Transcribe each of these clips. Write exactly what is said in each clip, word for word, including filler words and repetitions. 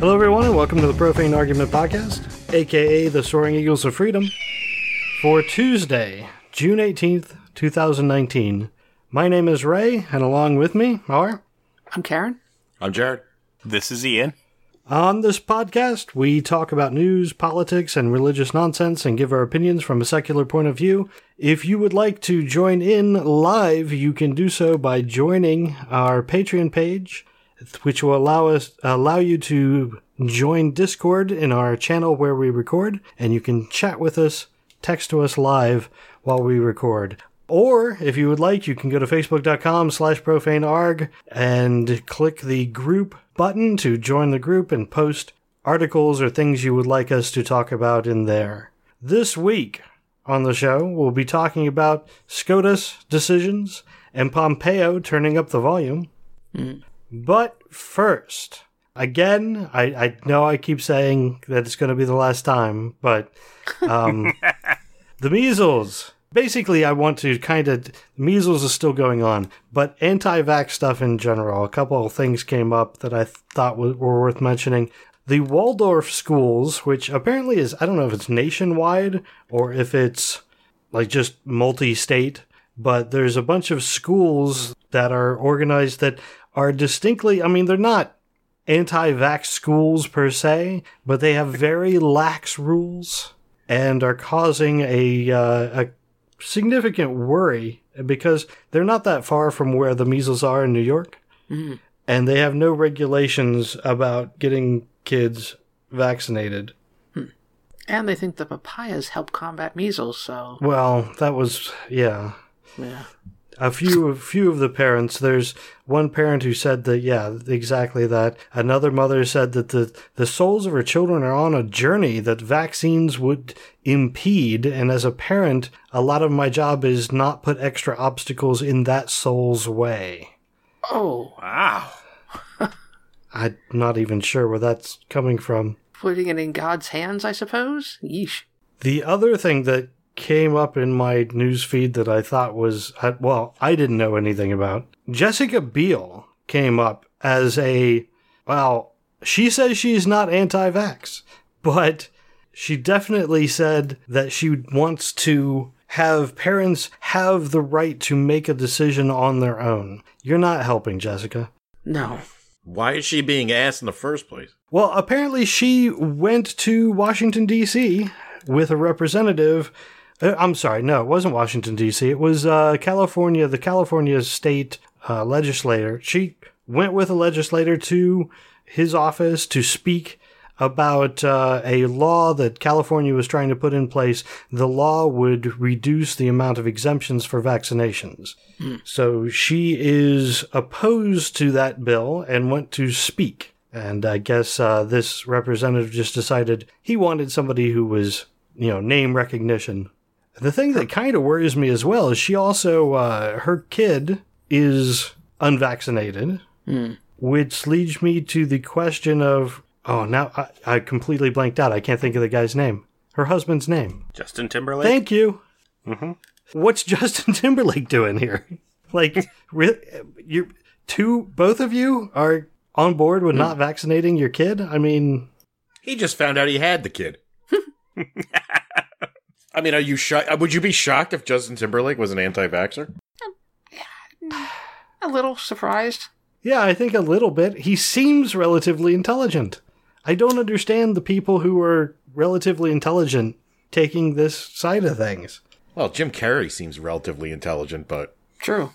Hello, everyone, and welcome to the Profane Argument Podcast, a k a the Soaring Eagles of Freedom, for Tuesday, June eighteenth, twenty nineteen. My name is Ray, and along with me are... I'm Karen. I'm Jared. This is Ian. On this podcast, we talk about news, politics, and religious nonsense and give our opinions from a secular point of view. If you would like to join in live, you can do so by joining our Patreon page, which will allow us allow you to join Discord in our channel where we record, and you can chat with us, text to us live while we record. Or, if you would like, you can go to facebook.com slash profanearg and click the group button to join the group and post articles or things you would like us to talk about in there. This week on the show, we'll be talking about SCOTUS decisions and Pompeo turning up the volume. Mm. But first, again, I, I know I keep saying that it's going to be the last time, but um, the measles... Basically, I want to kind of, measles is still going on, but anti-vax stuff in general. A couple of things came up that I th- thought w- were worth mentioning. The Waldorf schools, which apparently is, I don't know if it's nationwide or if it's like just multi-state, but there's a bunch of schools that are organized that are distinctly, I mean, they're not anti-vax schools per se, but they have very lax rules and are causing a, uh, a significant worry because they're not that far from where the measles are in New York, mm-hmm. and they have no regulations about getting kids vaccinated. And they think the papayas help combat measles, so... Well, that was... Yeah. Yeah. A few, a few of the parents, there's one parent who said that, yeah, exactly that. Another mother said that the, the souls of her children are on a journey that vaccines would impede. And as a parent, a lot of my job is not put extra obstacles in that soul's way. Oh, wow. I'm not even sure where that's coming from. Putting it in God's hands, I suppose? Yeesh. The other thing that came up in my news feed that I thought was, well, I didn't know anything about. Jessica Biel came up as a, well, she says she's not anti-vax, but she definitely said that she wants to have parents have the right to make a decision on their own. You're not helping, Jessica. No. Why is she being asked in the first place? Well, apparently she went to Washington, D C with a representative. I'm sorry, no, it wasn't Washington, D C. It was uh, California, the California state uh, legislator. She went with a legislator to his office to speak about uh, a law that California was trying to put in place. The law would reduce the amount of exemptions for vaccinations. Hmm. So she is opposed to that bill and went to speak. And I guess uh, this representative just decided he wanted somebody who was, you know, name recognition. The thing that kind of worries me as well is she also, uh, her kid is unvaccinated, mm. which leads me to the question of, oh, now I, I completely blanked out. I can't think of the guy's name. Her husband's name. Justin Timberlake. Thank you. Mm-hmm. What's Justin Timberlake doing here? Like, really, you're two, both of you are on board with mm. not vaccinating your kid? I mean... He just found out he had the kid. I mean, are you shocked? Would you be shocked if Justin Timberlake was an anti-vaxxer? A little surprised. Yeah, I think a little bit. He seems relatively intelligent. I don't understand the people who are relatively intelligent taking this side of things. Well, Jim Carrey seems relatively intelligent, but... True.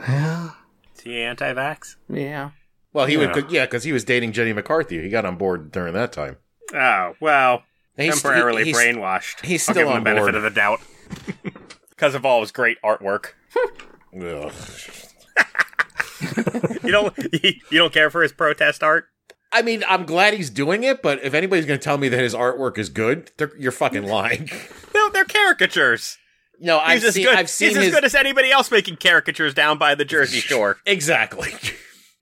Yeah. Is he anti-vax? Yeah. Well, he yeah. would... Yeah, because he was dating Jenny McCarthy. He got on board during that time. Oh, well... He's temporarily st- he, he's, brainwashed. He's still I'll give him on the benefit board. Of the doubt. Because of all his great artwork. you don't you, you don't care for his protest art? I mean, I'm glad he's doing it, but if anybody's going to tell me that his artwork is good, you're fucking lying. No, they're caricatures. No, I've seen, good, I've seen He's his... as good as anybody else making caricatures down by the Jersey Shore. Exactly.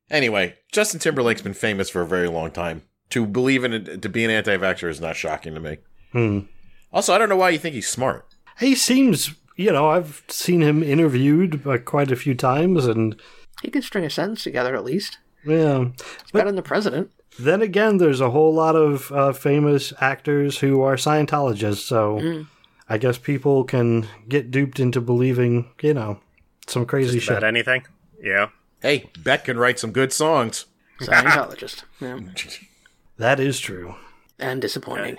Anyway, Justin Timberlake's been famous for a very long time. To believe in it, to be an anti-vaxxer is not shocking to me. Hmm. Also, I don't know why you think he's smart. He seems, you know, I've seen him interviewed by quite a few times, and he can string a sentence together at least. Yeah, he's better than the president. Then again, there's a whole lot of uh, famous actors who are Scientologists, so mm. I guess people can get duped into believing, you know, some crazy Just about shit. Anything? Yeah. Hey, Beck can write some good songs. Scientologist. Yeah. That is true. And disappointing.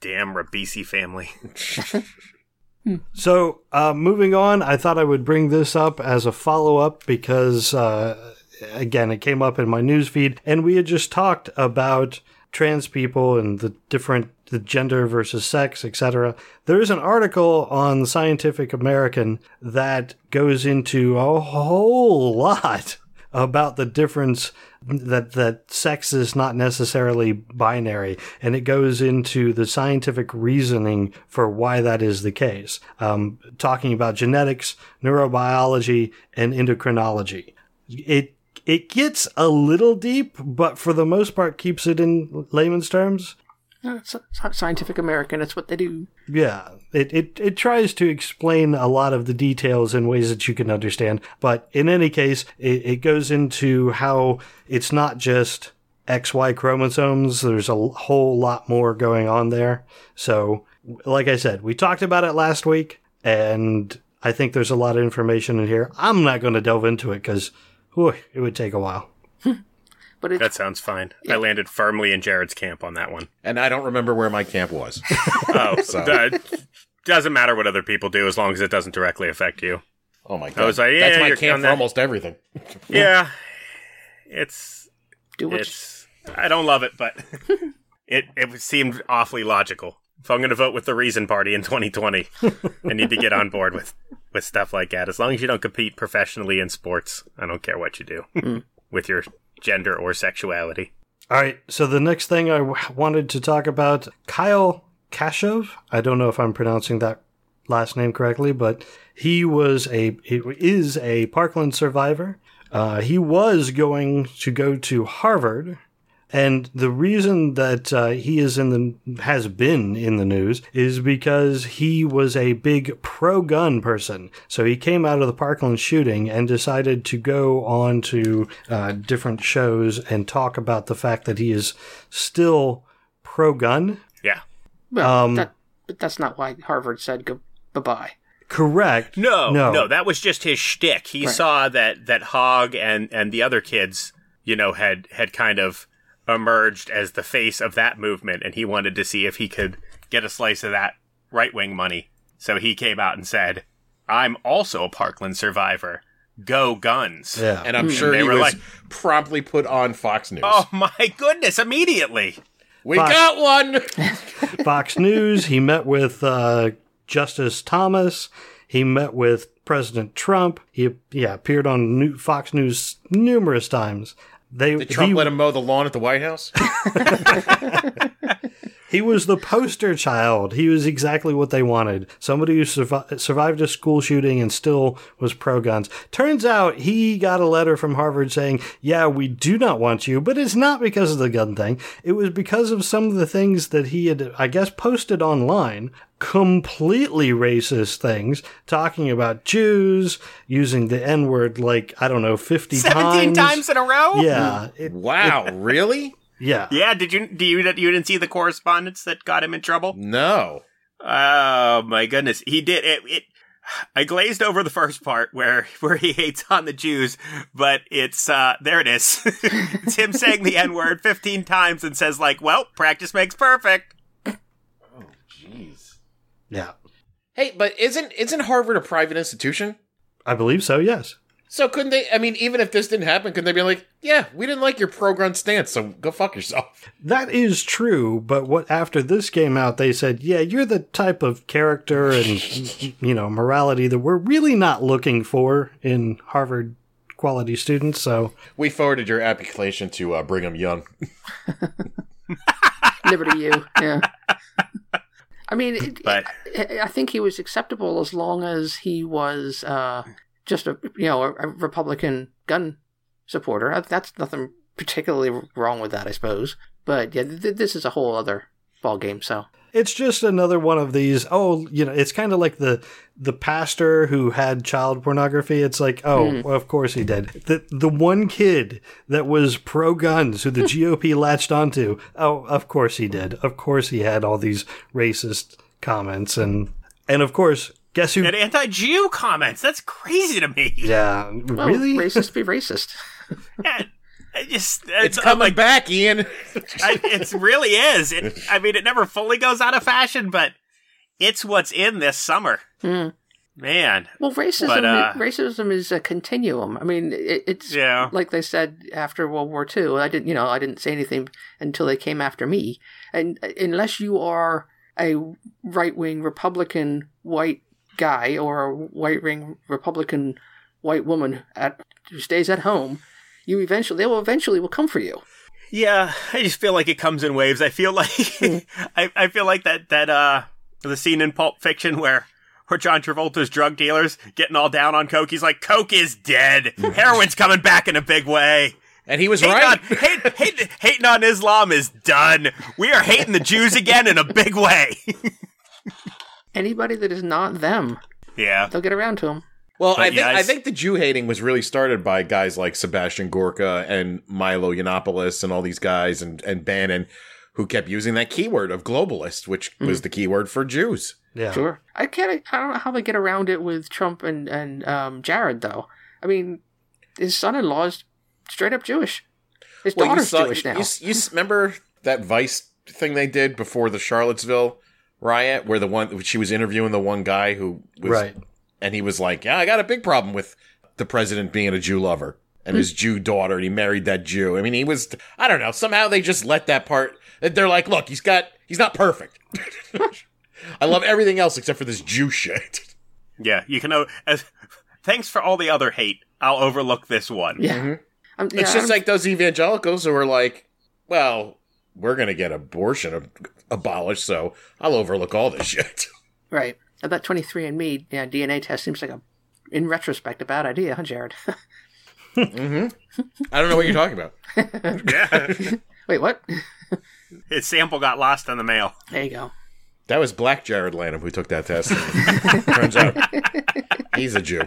Damn Ribisi family. So, uh, moving on, I thought I would bring this up as a follow-up because, uh, again, it came up in my newsfeed, and we had just talked about trans people and the different the gender versus sex, et cetera. There is an article on Scientific American that goes into a whole lot about the difference that, that sex is not necessarily binary, and it goes into the scientific reasoning for why that is the case, um, talking about genetics, neurobiology, and endocrinology. It it gets a little deep, but for the most part keeps it in layman's terms. Yeah, it's Scientific American, it's what they do. Yeah, it, it, it tries to explain a lot of the details in ways that you can understand. But in any case, it, it goes into how it's not just X Y chromosomes. There's a whole lot more going on there. So, like I said, we talked about it last week, and I think there's a lot of information in here. I'm not going to delve into it because it would take a while. But it, that sounds fine. Yeah. I landed firmly in Jared's camp on that one. And I don't remember where my camp was. Oh, so. That doesn't matter what other people do as long as it doesn't directly affect you. Oh, my God. I was like, yeah, that's my camp for that. Almost everything. Yeah. It's... Do what it's you- I don't love it, but it, it seemed awfully logical. If I'm going to vote with the Reason Party in twenty twenty, I need to get on board with, with stuff like that. As long as you don't compete professionally in sports, I don't care what you do mm. with your... gender or sexuality. All right, so the next thing I w- wanted to talk about, Kyle Kashov. I don't know if I'm pronouncing that last name correctly, but he was a he is a Parkland survivor. Uh, he was going to go to Harvard, and the reason that uh, he is in the has been in the news is because he was a big pro-gun person. So he came out of the Parkland shooting and decided to go on to uh, different shows and talk about the fact that he is still pro-gun. Yeah, well, um, that, but that's not why Harvard said go bye-bye. Correct. No, no, no, that was just his shtick. He right. saw that that Hogg and and the other kids, you know, had had kind of emerged as the face of that movement, and he wanted to see if he could get a slice of that right-wing money. So he came out and said, I'm also a Parkland survivor. Go guns. Yeah. And I'm sure and he were was like, promptly put on Fox News. Oh, my goodness, immediately. We Fox, got one! Fox News, he met with uh, Justice Thomas, he met with President Trump, he yeah, appeared on new, Fox News numerous times. They, Did Trump he, let him mow the lawn at the White House? He was the poster child. He was exactly what they wanted. Somebody who survi- survived a school shooting and still was pro-guns. Turns out he got a letter from Harvard saying, yeah, we do not want you, but it's not because of the gun thing. It was because of some of the things that he had, I guess, posted online. Completely racist things, talking about Jews, using the N-word like, I don't know, fifty seventeen times. seventeen times in a row? Yeah. It, wow, it, really? Yeah. Yeah, did you, do you, you didn't see the correspondence that got him in trouble? No. Oh, my goodness. He did. It, it, I glazed over the first part where, where he hates on the Jews, but it's, uh, there it is. It's him saying the N-word fifteen times and says like, well, practice makes perfect. Oh, jeez. Yeah. Hey, but isn't isn't Harvard a private institution? I believe so, yes. So couldn't they, I mean, even if this didn't happen, couldn't they be like, yeah, we didn't like your pro-gun stance, so go fuck yourself. That is true, but what after this came out, they said, yeah, you're the type of character and, you know, morality that we're really not looking for in Harvard quality students, so. We forwarded your application to uh, Brigham Young. Liberty U, yeah. I mean, it, but, it, I think he was acceptable as long as he was uh, just a you know a, a Republican gun supporter. I, that's nothing particularly wrong with that, I suppose. But yeah, th- this is a whole other ballgame. So It's just another one of these. Oh, you know, it's kind of like the the pastor who had child pornography. It's like, oh, mm. well, of course he did. The the one kid that was pro guns who the G O P latched onto. Oh, of course he did. Of course he had all these racist comments and and of course. Guess who? And anti-Jew comments. That's crazy to me. Yeah, well, really? Racist be racist. Yeah, I just, it's, it's coming like, back, Ian. I, it really is. It, I mean, it never fully goes out of fashion, but it's what's in this summer. Mm. Man. Well, racism but, uh, racism is a continuum. I mean, it, it's yeah. like they said after World War Two. I didn't, you know, I didn't say anything until they came after me. And unless you are a right-wing Republican white guy or a white-wing Republican white woman at, who stays at home, you eventually they will eventually will come for you. Yeah, I just feel like it comes in waves. I feel like mm-hmm. I, I feel like that that uh the scene in Pulp Fiction where where John Travolta's drug dealers getting all down on coke. He's like, coke is dead. Heroin's coming back in a big way. And he was hating right. On, hate, hate, hating on Islam is done. We are hating the Jews again in a big way. Anybody that is not them, yeah, they'll get around to them. Well, I think, yeah, I, I think the Jew hating was really started by guys like Sebastian Gorka and Milo Yiannopoulos and all these guys and, and Bannon, who kept using that keyword of globalist, which mm. was the keyword for Jews. Yeah, sure. I can't. I don't know how they get around it with Trump and and um, Jared though. I mean, his son-in-law is straight up Jewish. His well, daughter's you saw, Jewish now. You, you, you remember that Vice thing they did before the Charlottesville riot, where the one she was interviewing the one guy who was right, and he was like, yeah, I got a big problem with the president being a Jew lover and his Jew daughter, and he married that Jew. I mean, he was, I don't know, somehow they just let that part, they're like, look, he's got, he's not perfect. I love everything else except for this Jew shit. Yeah, you can, uh, as, thanks for all the other hate, I'll overlook this one. Yeah, mm-hmm. I'm, yeah it's just I'm, like those evangelicals who are like, well, we're going to get abortion ab- abolished, so I'll overlook all this shit. Right. About twenty-three and me, yeah, D N A test seems like, a, in retrospect, a bad idea, huh, Jared? Mm-hmm. I don't know what you're talking about. Yeah. Wait, what? His sample got lost in the mail. There you go. That was Black Jared Lanham who took that test. Turns out he's a Jew.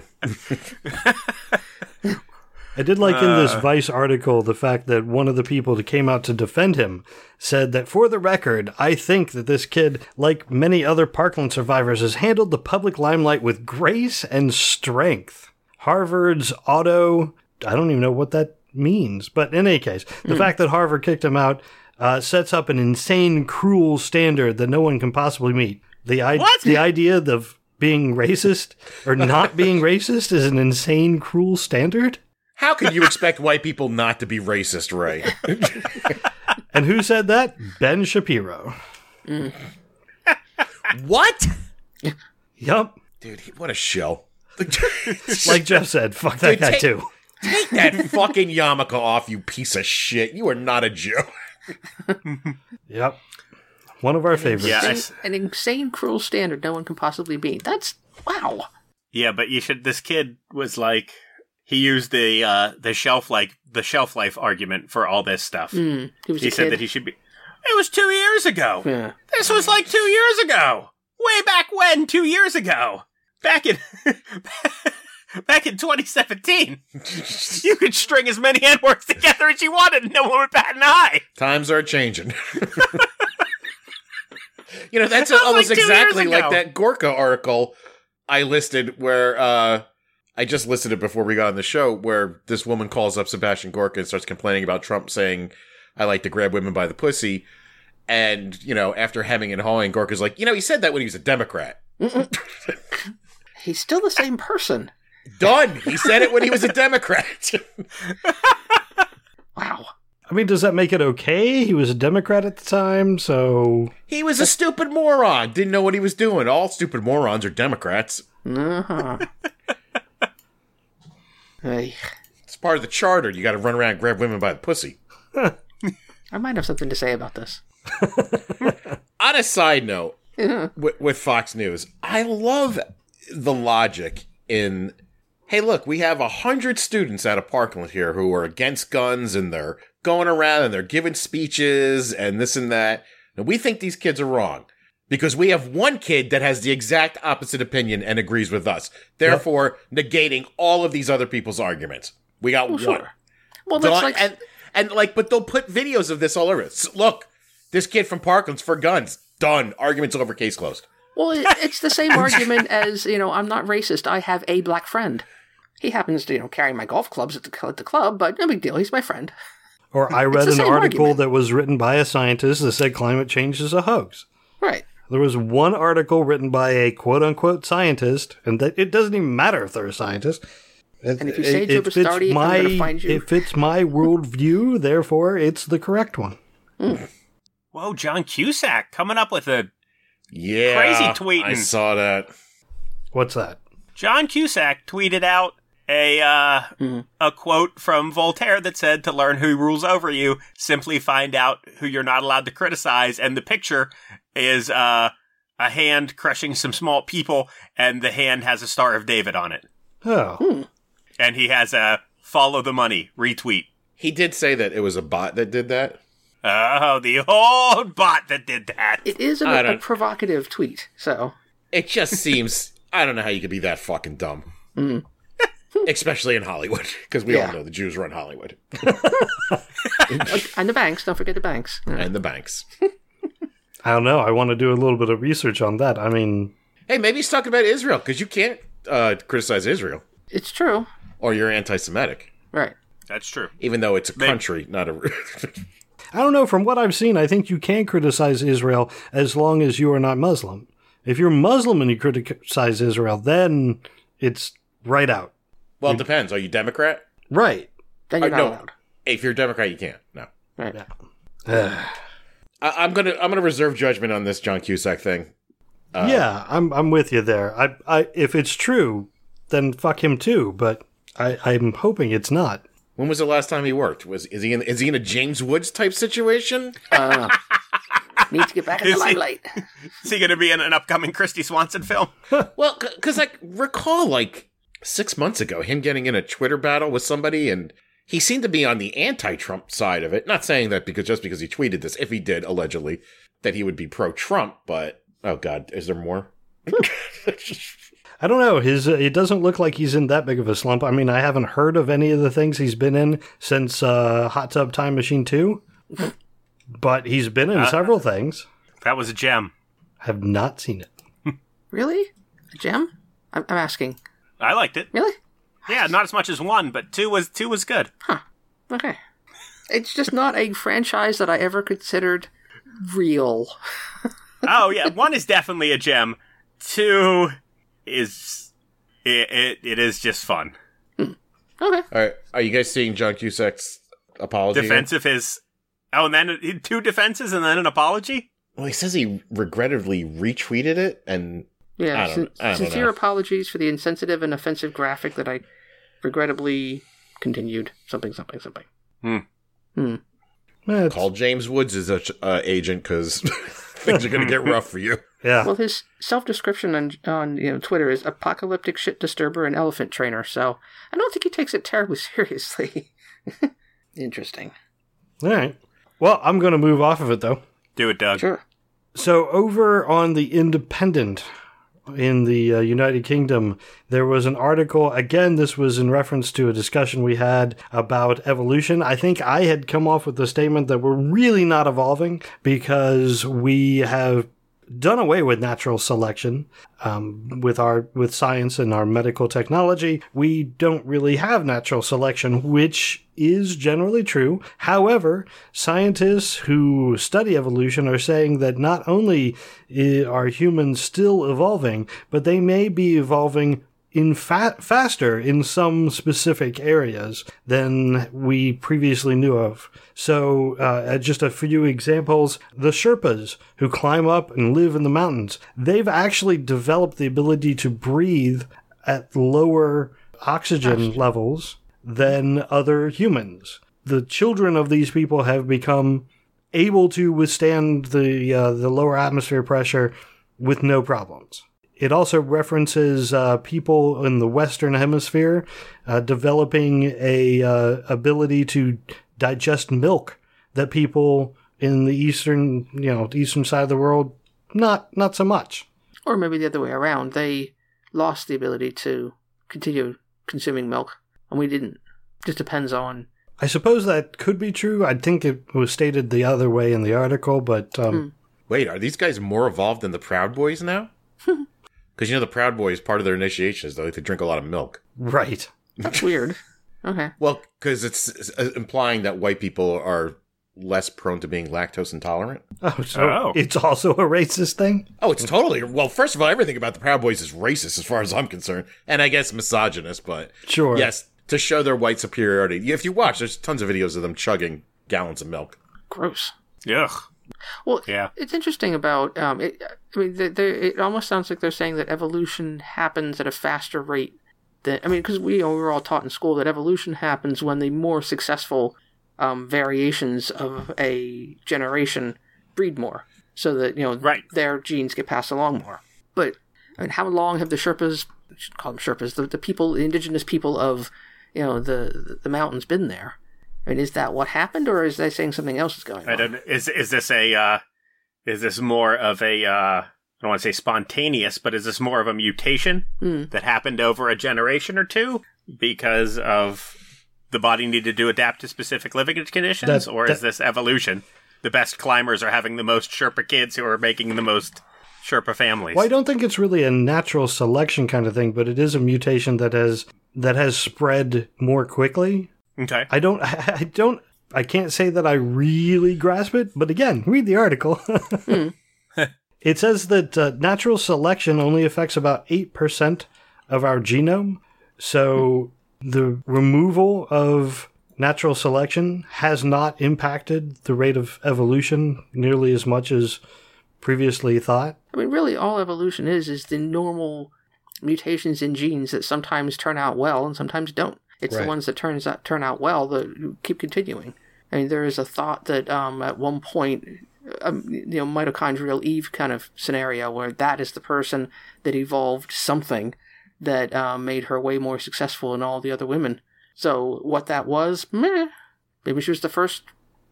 I did like in this Vice article the fact that one of the people that came out to defend him said that, for the record, I think that this kid, like many other Parkland survivors, has handled the public limelight with grace and strength. Harvard's auto, I don't even know what that means, but in any case, the mm. fact that Harvard kicked him out uh, sets up an insane, cruel standard that no one can possibly meet. The, I- the idea of being racist or not being racist is an insane, cruel standard? How can you expect white people not to be racist, Ray? And who said that? Ben Shapiro. Mm. What? Yup. Dude, what a show. Like Jeff said, fuck that Dude, guy take, too. Take that fucking yarmulke off, you piece of shit. You are not a Jew. Yep. One of our an favorites. Insane, yeah, I... An insane, cruel standard no one can possibly beat. That's, wow. Yeah, but you should, this kid was like... He used the uh, the shelf like the shelf life argument for all this stuff. Mm, he was he said kid. that he should be. It was two years ago. Yeah. This was like two years ago. Way back when, two years ago, back in back in twenty seventeen, you could string as many N-words together as you wanted, and no one would bat an eye. Times are changing. You know, that's that almost like exactly like that Gorka article I listed where. Uh, I just listed it before we got on the show, where this woman calls up Sebastian Gorka and starts complaining about Trump saying, I like to grab women by the pussy. And, you know, after hemming and hawing, Gorka's like, you know, he said that when he was a Democrat. He's still the same person. Done. He said it when he was a Democrat. Wow. I mean, does that make it okay? He was a Democrat at the time, so... He was a stupid moron. Didn't know what he was doing. All stupid morons are Democrats. Uh-huh. Hey. It's part of the charter. You got to run around and grab women by the pussy. Huh. I might have something to say about this. On a side note, yeah. w- with Fox News, I love the logic in, hey, look, we have one hundred students out of Parkland here who are against guns, and they're going around and they're giving speeches and this and that. And we think these kids are wrong. because we have one kid that has the exact opposite opinion and agrees with us, therefore yep. negating all of these other people's arguments. We got well, one. Sure. Well, that's like and, and like, but they'll put videos of this all over. So, look, this kid from Parkland's for guns. Done. Argument's over. Case closed. Well, it, it's the same argument as, you know, I'm not racist. I have a black friend. He happens to, you know, carry my golf clubs at the, at the club, but no big deal. He's my friend. Or I read an article argument. that was written by a scientist that said climate change is a hoax. Right. There was one article written by a quote-unquote scientist, and that it doesn't even matter if they're a scientist. It, and if you say it, Joe Bastardi, my, I'm going to find you. It fits my worldview, therefore it's the correct one. Mm. Whoa, John Cusack coming up with a yeah, crazy tweeting. I saw that. What's that? John Cusack tweeted out a uh, mm. a quote from Voltaire that said, to learn who rules over you, simply find out who you're not allowed to criticize. And the picture is uh, a hand crushing some small people, and the hand has a Star of David on it. Oh. Mm. And he has a follow the money retweet. He did say that it was a bot that did that. Oh, the old bot that did that. It is a, a provocative tweet, so. It just seems, I don't know how you could be that fucking dumb. Mm. Especially in Hollywood, because we yeah. all know the Jews run Hollywood. And the banks, don't forget the banks. Right. And the banks. I don't know, I want to do a little bit of research on that. I mean. Hey, maybe he's talking about Israel, because you can't uh, criticize Israel. It's true. Or you're anti-Semitic. Right. That's true. Even though it's a maybe. country, not a... I don't know. From what I've seen, I think you can criticize Israel as long as you are not Muslim. If you're Muslim and you criticize Israel, then it's right out. Well, it depends. Are you Democrat? Right. Then you're not allowed. If you're a Democrat, you can't. No. Right. No. I- I'm gonna I'm gonna reserve judgment on this John Cusack thing. Uh, yeah, I'm I'm with you there. I I if it's true, then fuck him too. But I, I'm hoping it's not. When was the last time he worked? Was is he in is he in a James Woods type situation? Uh, need to get back in the limelight. He, is he going to be in an upcoming Christy Swanson film? Well, because I recall like six months ago him getting in a Twitter battle with somebody, and he seemed to be on the anti-Trump side of it. Not saying that because just because he tweeted this, if he did allegedly, that he would be pro-Trump. But oh god, is there more? I don't know. His uh, it doesn't look like he's in that big of a slump. I mean, I haven't heard of any of the things he's been in since uh, Hot Tub Time Machine two, but he's been in uh, several things. That was a gem. I have not seen it. Really? A gem? I'm, I'm asking. I liked it. Really? Yeah, not as much as one, but two was two was good. Huh. Okay. It's just not a franchise that I ever considered real. Oh, yeah. One is definitely a gem. Two... Is it, it? It is just fun. Okay. All right. Are you guys seeing John Cusack's apology? Defense of his. Oh, and then two defenses, and then an apology. Well, he says he regrettably retweeted it, and yeah, I don't, sin- I don't sincere know. apologies for the insensitive and offensive graphic that I regrettably continued. Something, something, something. Hmm. Hmm. That's... Call James Woods as an uh, agent because things are going to get rough for you. Yeah. Well, his self-description on on you know Twitter is apocalyptic shit disturber and elephant trainer. So I don't think he takes it terribly seriously. Interesting. All right. Well, I'm going to move off of it though. Do it, Doug. Sure. So over on the Independent in the uh, United Kingdom, there was an article. Again, this was in reference to a discussion we had about evolution. I think I had come off with the statement that we're really not evolving because we have done away with natural selection. Um, with our with science and our medical technology, we don't really have natural selection, which is generally true. However, scientists who study evolution are saying that not only are humans still evolving, but they may be evolving in fa- faster in some specific areas than we previously knew of. So uh, just a few examples, the Sherpas who climb up and live in the mountains, they've actually developed the ability to breathe at lower oxygen, oxygen. levels than other humans. The children of these people have become able to withstand the uh, the lower atmosphere pressure with no problems. It also references uh, people in the Western Hemisphere uh, developing a uh, ability to digest milk that people in the eastern, you know, eastern side of the world not not so much. Or maybe the other way around. They lost the ability to continue consuming milk, and we didn't. Just depends on... I suppose that could be true. I think it was stated the other way in the article, but... Um, mm. Wait, are these guys more evolved than the Proud Boys now? Because, you know, the Proud Boys, part of their initiation is they like to drink a lot of milk. Right. That's weird. Okay. Well, because it's, it's implying that white people are less prone to being lactose intolerant. Oh, so oh. It's also a racist thing? Oh, it's totally. Well, first of all, everything about the Proud Boys is racist as far as I'm concerned. And I guess misogynist, but... Sure. Yes. To show their white superiority. If you watch, there's tons of videos of them chugging gallons of milk. Gross. Ugh. Well, yeah. It's interesting about, um, it, I mean, they, they, it almost sounds like they're saying that evolution happens at a faster rate than, I mean, because we, we were all taught in school that evolution happens when the more successful um, variations of a generation breed more. So that, you know, right. Their genes get passed along more. But, I mean, how long have the Sherpas, I should call them Sherpas, the, the people, the indigenous people of... you know, the the mountain's been there. I mean, is that what happened, or is they saying something else is going on? I don't, is is this a uh, is this more of a uh, I don't want to say spontaneous, but is this more of a mutation mm. that happened over a generation or two because of the body needed to adapt to specific living conditions, that's, or that, is this evolution? The best climbers are having the most Sherpa kids who are making the most Sherpa families. Well, I don't think it's really a natural selection kind of thing, but it is a mutation that has. That has spread more quickly. Okay. I don't, I don't, I can't say that I really grasp it, but again, read the article. mm. It says that uh, natural selection only affects about eight percent of our genome. So mm. the removal of natural selection has not impacted the rate of evolution nearly as much as previously thought. I mean, really all evolution is, is the normal mutations in genes that sometimes turn out well and sometimes don't. It's right. The ones that turns out, turn out well that keep continuing. I mean, there is a thought that um, at one point, um, you know, mitochondrial Eve kind of scenario where that is the person that evolved something that uh, made her way more successful than all the other women. So what that was, meh. Maybe she was the first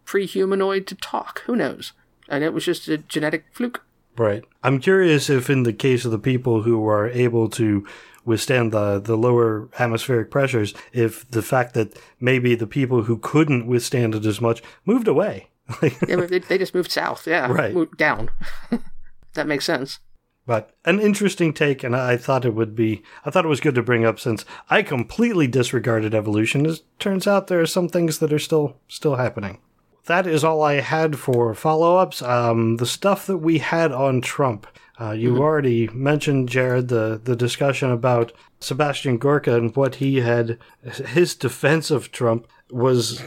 pre-humanoid to talk. Who knows? And it was just a genetic fluke. Right. I'm curious if in the case of the people who are able to withstand the, the lower atmospheric pressures, if the fact that maybe the people who couldn't withstand it as much moved away. yeah, they, they just moved south. Yeah. Right. Moved down. That makes sense. But an interesting take, and I thought it would be, I thought it was good to bring up since I completely disregarded evolution. It turns out there are some things that are still still happening. That is all I had for follow-ups. Um, the stuff that we had on Trump. Uh, you mm-hmm. already mentioned, Jared, the, the discussion about Sebastian Gorka and what he had. His defense of Trump was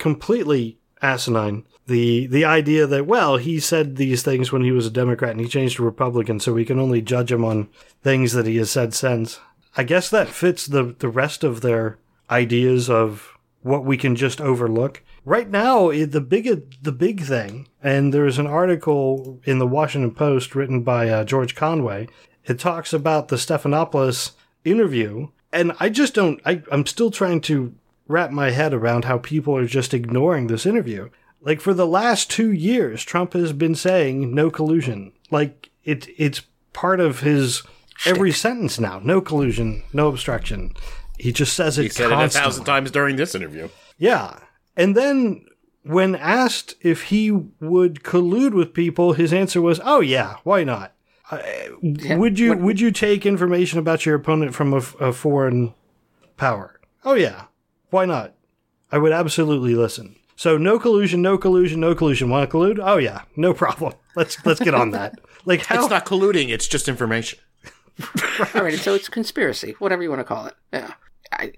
completely asinine. The the idea that, well, he said these things when he was a Democrat and he changed to Republican, so we can only judge him on things that he has said since. I guess that fits the, the rest of their ideas of what we can just overlook. Right now, the big the big thing, and there is an article in the Washington Post written by uh, George Conway. It talks about the Stephanopoulos interview, and I just don't. I, I'm still trying to wrap my head around how people are just ignoring this interview. Like for the last two years, Trump has been saying no collusion. Like it it's part of his every sentence now. No collusion, no obstruction. He just says it. He said constantly. It a thousand times during this interview. Yeah. And then when asked if he would collude with people, his answer was, oh, yeah, why not? Uh, yeah. Would you would you take information about your opponent from a, a foreign power? Oh, yeah. Why not? I would absolutely listen. So no collusion, no collusion, no collusion. Want to collude? Oh, yeah. No problem. Let's let's get on that. Like how- It's not colluding. It's just information. All right. So it's conspiracy, whatever you want to call it. Yeah. I-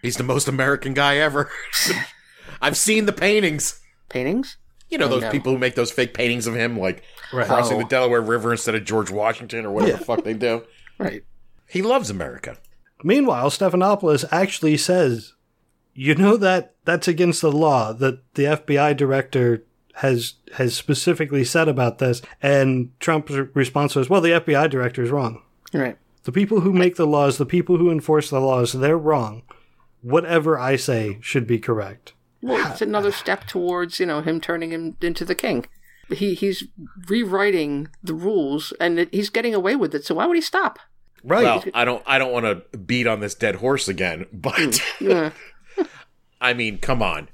He's the most American guy ever. I've seen the paintings. Paintings? You know, oh, those no. people who make those fake paintings of him, like right. crossing oh. the Delaware River instead of George Washington or whatever yeah. the fuck they do. Right. He loves America. Meanwhile, Stephanopoulos actually says, you know that that's against the law, that the F B I director has has specifically said about this. And Trump's response was, well, the F B I director is wrong. Right. The people who make the laws, the people who enforce the laws, they're wrong. Whatever I say should be correct. Well, it's another step towards, you know, him turning him into the king. he he's rewriting the rules, and he's getting away with it. So why would he stop? Right. Well, I don't. I don't want to beat on this dead horse again, but yeah. I mean, come on.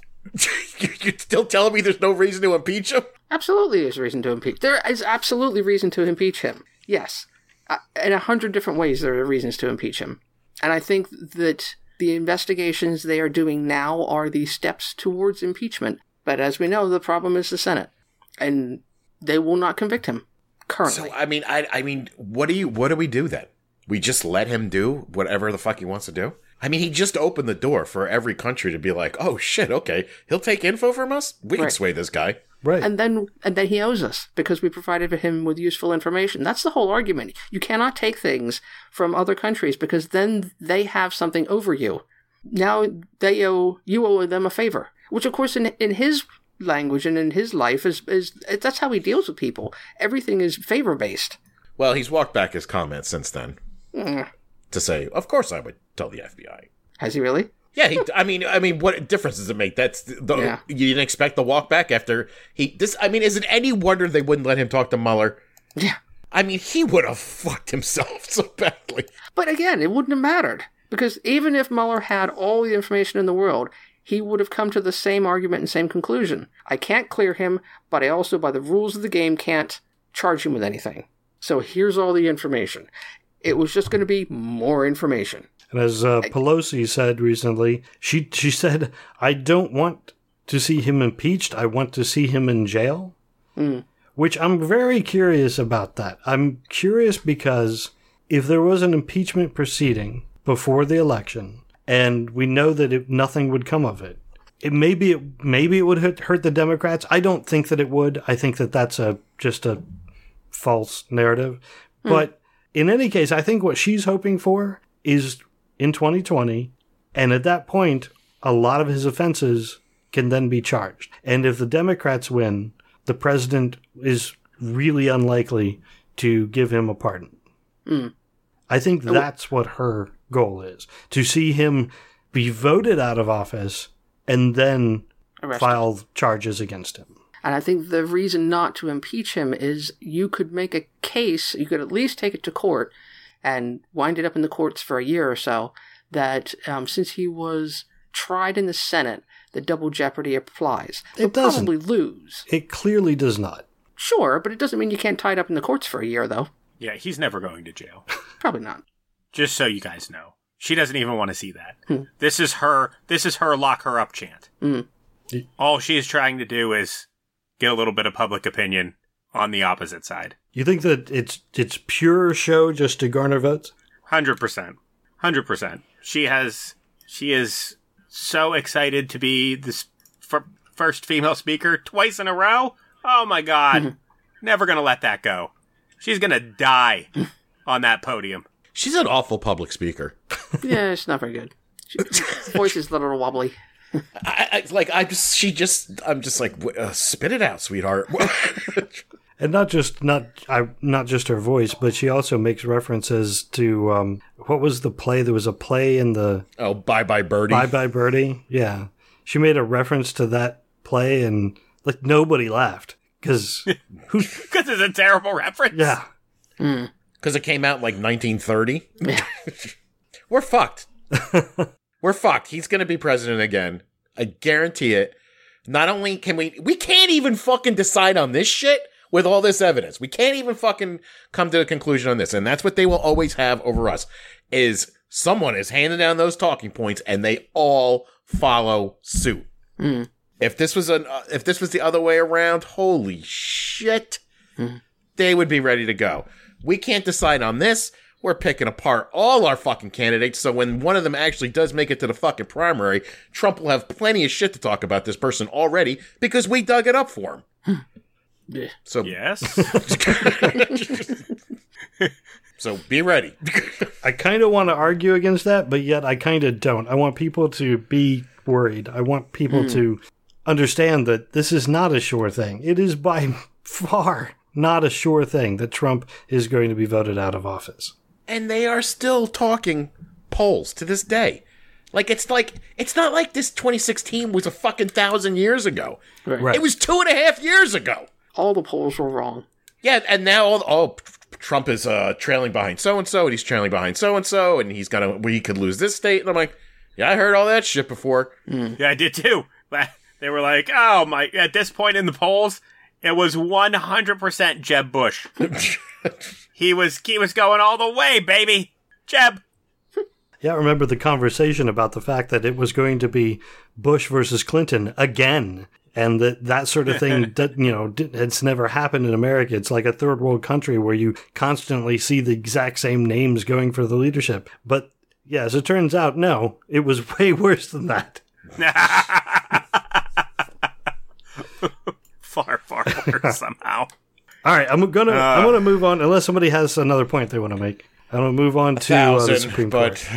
You're still telling me there's no reason to impeach him? Absolutely, there's reason to impeach. There is absolutely reason to impeach him. Yes, uh, in a hundred different ways, there are reasons to impeach him, and I think that the investigations they are doing now are the steps towards impeachment. But as we know, the problem is the Senate, and they will not convict him currently. So I mean, I I mean, what do you what do we do then? We just let him do whatever the fuck he wants to do? I mean, he just opened the door for every country to be like, oh, shit, okay, he'll take info from us? We can right. sway this guy. Right. And then and then he owes us because we provided him with useful information. That's the whole argument. You cannot take things from other countries because then they have something over you. Now they owe you owe them a favor, which, of course, in, in his language and in his life, is is that's how he deals with people. Everything is favor-based. Well, he's walked back his comments since then. Mm. To say, of course I would tell the F B I. Has he really? Yeah, he, I mean, I mean, what difference does it make? That's the, yeah. You didn't expect the walk back after he. This, I mean, is it any wonder they wouldn't let him talk to Mueller? Yeah, I mean, he would have fucked himself so badly. But again, it wouldn't have mattered because even if Mueller had all the information in the world, he would have come to the same argument and same conclusion. I can't clear him, but I also, by the rules of the game, can't charge him with anything. So here's all the information. It was just going to be more information. And as uh, Pelosi said recently, she she said, I don't want to see him impeached. I want to see him in jail, mm. which I'm very curious about that. I'm curious because if there was an impeachment proceeding before the election and we know that it, nothing would come of it, it maybe it maybe it would hurt the Democrats. I don't think that it would. I think that that's a just a false narrative. Mm. But in any case, I think what she's hoping for is in twenty twenty, and at that point, a lot of his offenses can then be charged. And if the Democrats win, the president is really unlikely to give him a pardon. Mm. I think that's what her goal is, to see him be voted out of office and then arrested. File charges against him. And I think the reason not to impeach him is you could make a case, you could at least take it to court and wind it up in the courts for a year or so, that um, since he was tried in the Senate, the double jeopardy applies. It doesn't. He'll probably lose. It clearly does not. Sure, but it doesn't mean you can't tie it up in the courts for a year, though. Yeah, he's never going to jail. Probably not. Just so you guys know. She doesn't even want to see that. Hmm. This is her, this is her lock her up chant. Mm. All she is trying to do is get a little bit of public opinion on the opposite side. You think that it's it's pure show just to garner votes? one hundred percent. one hundred percent. She has she is so excited to be this f- first female speaker twice in a row. Oh my god. Never going to let that go. She's going to die on that podium. She's an awful public speaker. Yeah, she's not very good. She, her voice is a little wobbly. I, I, like I just, she just, I'm just like, uh, spit it out, sweetheart. And not just not, I not just her voice, but she also makes references to um, what was the play? There was a play in the oh, Bye Bye Birdie, Bye Bye Birdie. Yeah, she made a reference to that play, and like nobody laughed because because it's a terrible reference. Yeah, because mm. it came out in like nineteen thirty. We're fucked. We're fucked. He's going to be president again. I guarantee it. Not only can we... We can't even fucking decide on this shit with all this evidence. We can't even fucking come to a conclusion on this. And that's what they will always have over us, is someone is handing down those talking points and they all follow suit. Mm. If this was an, uh, if this was the other way around, holy shit, mm. they would be ready to go. We can't decide on this. We're picking apart all our fucking candidates, so when one of them actually does make it to the fucking primary, Trump will have plenty of shit to talk about this person already because we dug it up for him. Yeah. So yes. So be ready. I kind of want to argue against that, but yet I kind of don't. I want people to be worried. I want people mm. to understand that this is not a sure thing. It is by far not a sure thing that Trump is going to be voted out of office. And they are still talking polls to this day. Like, it's like, it's not like this twenty sixteen was a fucking thousand years ago. Right. Right. It was two and a half years ago. all the polls were wrong. Yeah, and now all the, oh, Trump is uh, trailing behind so-and-so, and he's trailing behind so-and-so, and he's gonna, well, he could lose this state. And I'm like, yeah, I heard all that shit before. Mm. Yeah, I did too. They were like, oh, my, at this point in the polls, it was one hundred percent Jeb Bush. He was he was going all the way, baby. Jeb. Yeah, I remember the conversation about the fact that it was going to be Bush versus Clinton again. And that, that sort of thing, you know, it's never happened in America. It's like a third world country where you constantly see the exact same names going for the leadership. But, yeah, as it turns out, no, it was way worse than that. Far, far worse somehow. All right, I'm gonna uh, I'm gonna move on unless somebody has another point they want to make. I'm gonna move on to thousand, uh, the Supreme Court.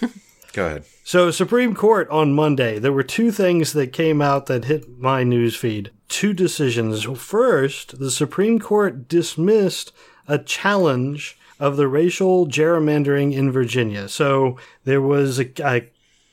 But go ahead. So, Supreme Court on Monday, there were two things that came out that hit my news feed. Two decisions. First, the Supreme Court dismissed a challenge of the racial gerrymandering in Virginia. So, there was a, a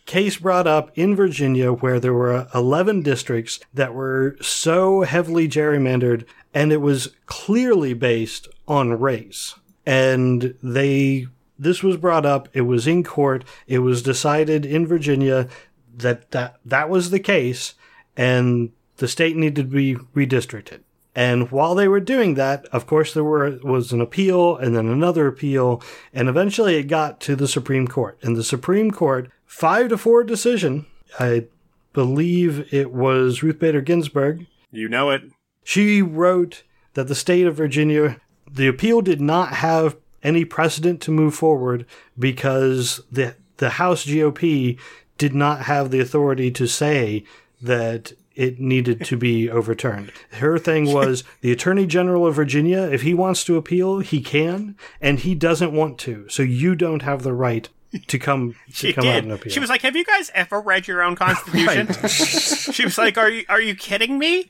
case brought up in Virginia where there were eleven districts that were so heavily gerrymandered, and it was clearly based on race. And they... This was brought up. It was in court. It was decided in Virginia that that, that was the case, and the state needed to be redistricted. And while they were doing that, of course, there were was an appeal and then another appeal, and eventually it got to the Supreme Court. And the Supreme Court, five to four decision, I believe it was Ruth Bader Ginsburg. You know it. She wrote that the state of Virginia, the appeal did not have any precedent to move forward because the the House G O P did not have the authority to say that it needed to be overturned. Her thing was the Attorney General of Virginia, if he wants to appeal, he can, and he doesn't want to. So you don't have the right to come to come did. out and appeal. She was like, have you guys ever read your own Constitution? She was like, Are you are you kidding me?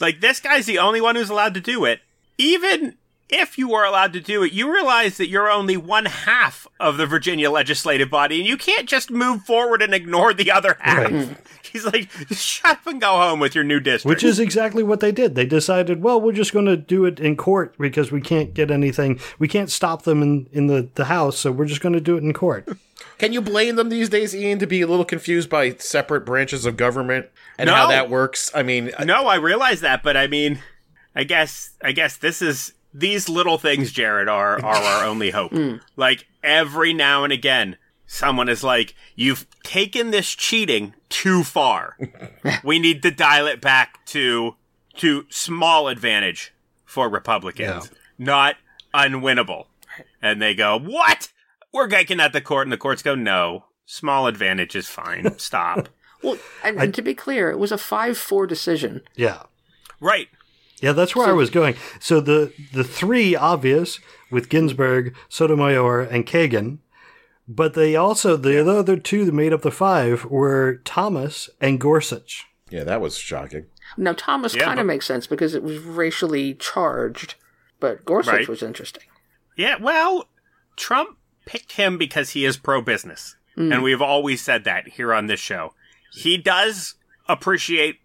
Like, this guy's the only one who's allowed to do it. Even if you are allowed to do it, you realize that you're only one half of the Virginia legislative body, and you can't just move forward and ignore the other half. Right. He's like, shut up and go home with your new district. Which is exactly what they did. They decided, well, we're just going to do it in court because we can't get anything. We can't stop them in, in the, the House, so we're just going to do it in court. Can you blame them these days, Ian, to be a little confused by separate branches of government and no. how that works? I mean, no, I realize that, but I mean, I guess, I guess this is... These little things, Jared, are, are our only hope. Mm. Like, every now and again, someone is like, you've taken this cheating too far. We need to dial it back to to small advantage for Republicans, yeah. not unwinnable. And they go, what? We're getting at the court, and the courts go, no, small advantage is fine. Stop. Well, and, and to be clear, it was a five four decision. Yeah. Right. Yeah, that's where so, I was going. So the, the three obvious with Ginsburg, Sotomayor, and Kagan, but they also, the yeah. other two that made up the five were Thomas and Gorsuch. Yeah, that was shocking. Now, Thomas yeah, kind of makes sense because it was racially charged, but Gorsuch right. was interesting. Yeah, well, Trump picked him because he is pro-business, mm. and we've always said that here on this show. He does appreciate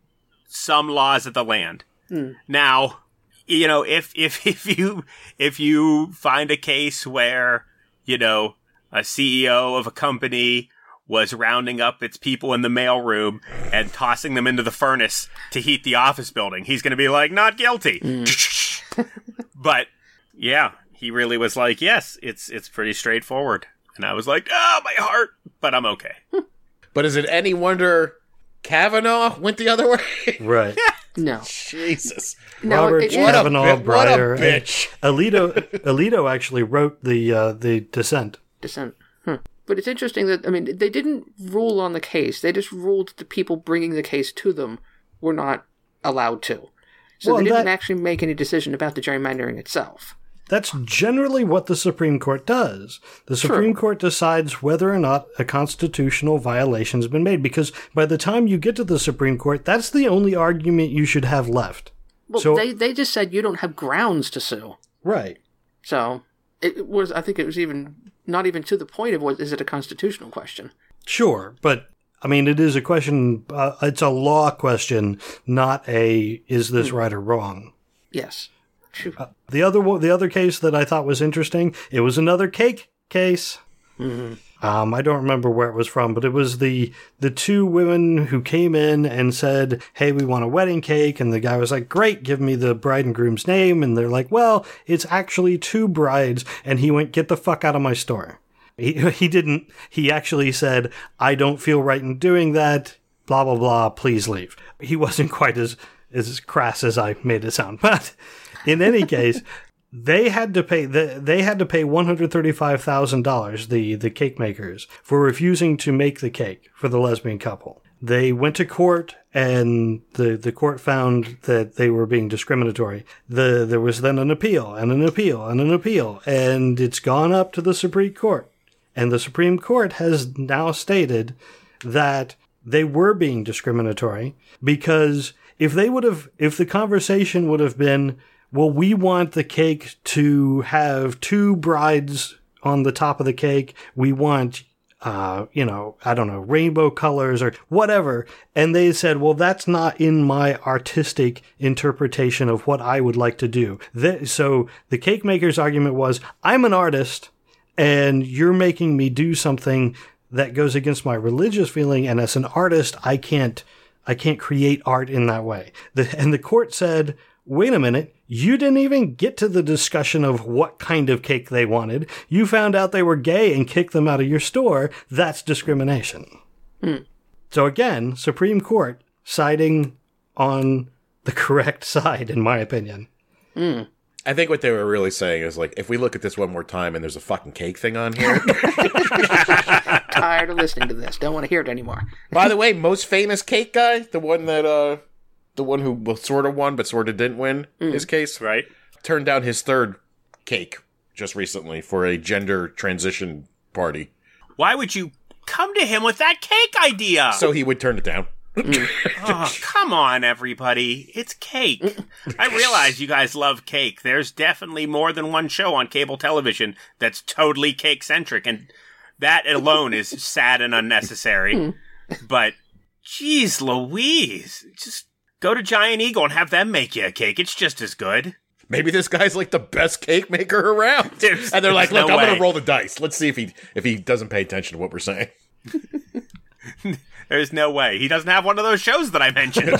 some laws of the land. Mm. Now, you know, if, if if you if you find a case where, you know, a C E O of a company was rounding up its people in the mailroom and tossing them into the furnace to heat the office building, he's going to be like, not guilty. Mm. But yeah, he really was like, yes, it's it's pretty straightforward. And I was like, oh, my heart, but I'm okay. But is it any wonder Kavanaugh went the other way? Right. No. Jesus. No, Robert it, it, Kavanaugh, what a, Breyer, what a bitch. Alito, Alito actually wrote the uh, the dissent. Dissent. Hmm. But it's interesting that, I mean, they didn't rule on the case. They just ruled that the people bringing the case to them were not allowed to. So well, they didn't that, actually make any decision about the gerrymandering itself. That's generally what the Supreme Court does. The Supreme True. Court decides whether or not a constitutional violation has been made, because by the time you get to the Supreme Court, that's the only argument you should have left. Well, so, they, they just said you don't have grounds to sue. Right. So it was, I think it was even, not even to the point of what, is it a constitutional question? Sure, but I mean, it is a question, uh, it's a law question, not a, is this mm. right or wrong Yes. True. Uh, the other one, the other case that I thought was interesting, it was another cake case. Mm-hmm. Um, I don't remember where it was from, but it was the the two women who came in and said, hey, we want a wedding cake. And the guy was like, great, give me the bride and groom's name. And they're like, well, it's actually two brides. And he went, get the fuck out of my store. He, he didn't. He actually said, I don't feel right in doing that. Blah, blah, blah. Please leave. He wasn't quite as, as crass as I made it sound. But in any case... They had to pay. They had to pay one hundred thirty-five thousand dollars. The the cake makers for refusing to make the cake for the lesbian couple. They went to court, and the the court found that they were being discriminatory. The there was then an appeal and an appeal and an appeal, and it's gone up to the Supreme Court. And the Supreme Court has now stated that they were being discriminatory because if they would have, if the conversation would have been, well, we want the cake to have two brides on the top of the cake. We want, uh, you know, I don't know, rainbow colors or whatever. And they said, well, that's not in my artistic interpretation of what I would like to do. They, so the cake maker's argument was, I'm an artist and you're making me do something that goes against my religious feeling. And as an artist, I can't, I can't create art in that way. The, and the court said, wait a minute. You didn't even get to the discussion of what kind of cake they wanted. You found out they were gay and kicked them out of your store. That's discrimination. Mm. So again, Supreme Court siding on the correct side, in my opinion. Mm. I think what they were really saying is like, if we look at this one more time and there's a fucking cake thing on here. Tired of listening to this. Don't want to hear it anymore. By the way, most famous cake guy, the one that... uh The one who sort of won, but sort of didn't win mm. his case, right? Turned down his third cake just recently for a gender transition party. Why would you come to him with that cake idea? So he would turn it down. Mm. Oh, come on, everybody. It's cake. I realize you guys love cake. There's definitely more than one show on cable television that's totally cake-centric, and that alone is sad and unnecessary. Mm. But, geez Louise, just... Go to Giant Eagle and have them make you a cake. It's just as good. Maybe this guy's like the best cake maker around. There's, and they're like, look, no I'm going to roll the dice. Let's see if he if he doesn't pay attention to what we're saying. There's no way. He doesn't have one of those shows that I mentioned.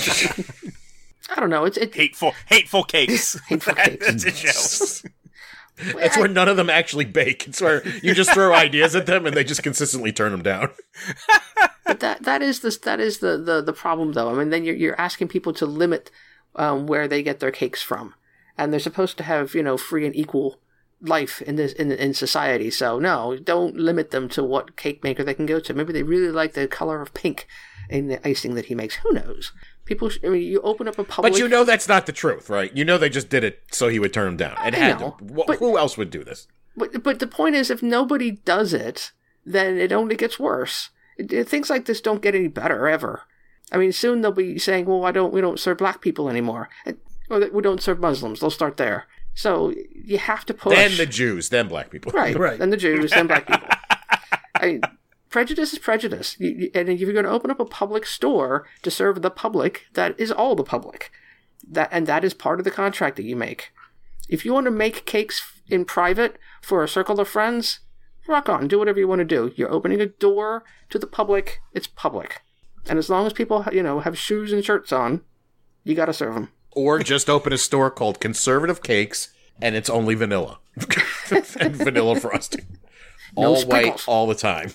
I don't know. It's it, Hateful hateful Cakes. Hateful that, Cakes. That's a show. That's where none of them actually bake. It's where you just throw ideas at them and they just consistently turn them down. But that that is the that is the, the, the problem though. I mean, then you're you're asking people to limit um, where they get their cakes from, and they're supposed to have you know free and equal life in this in in society. So no, don't limit them to what cake maker they can go to. Maybe they really like the color of pink in the icing that he makes. Who knows? People, I mean, you open up a public... But you know that's not the truth, right? You know they just did it so he would turn him down. It I had know, to. Wh- but, who else would do this? But but the point is, if nobody does it, then it only gets worse. It, it, things like this don't get any better, ever. I mean, soon they'll be saying, well, why don't we don't serve black people anymore? Or that we don't serve Muslims. They'll start there. So you have to push... Then the Jews, then black people. Right, right. Then the Jews, then black people. I mean, prejudice is prejudice, you, you, and if you're going to open up a public store to serve the public, that is all the public, that and that is part of the contract that you make. If you want to make cakes in private for a circle of friends, rock on, do whatever you want to do. You're opening a door to the public. It's public, and as long as people you know have shoes and shirts on, you got to serve them. Or just open a store called Conservative Cakes, and it's only vanilla and vanilla frosting. No all sprinkles. White, all the time.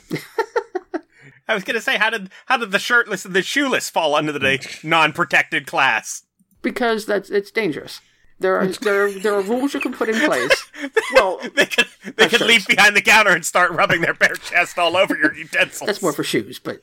I was going to say, how did how did the shirtless and the shoeless fall under the non-protected class? Because that's it's dangerous. There are there are, there are rules you can put in place. Well, they could they could shirts. leap behind the counter and start rubbing their bare chest all over your utensils. That's more for shoes, but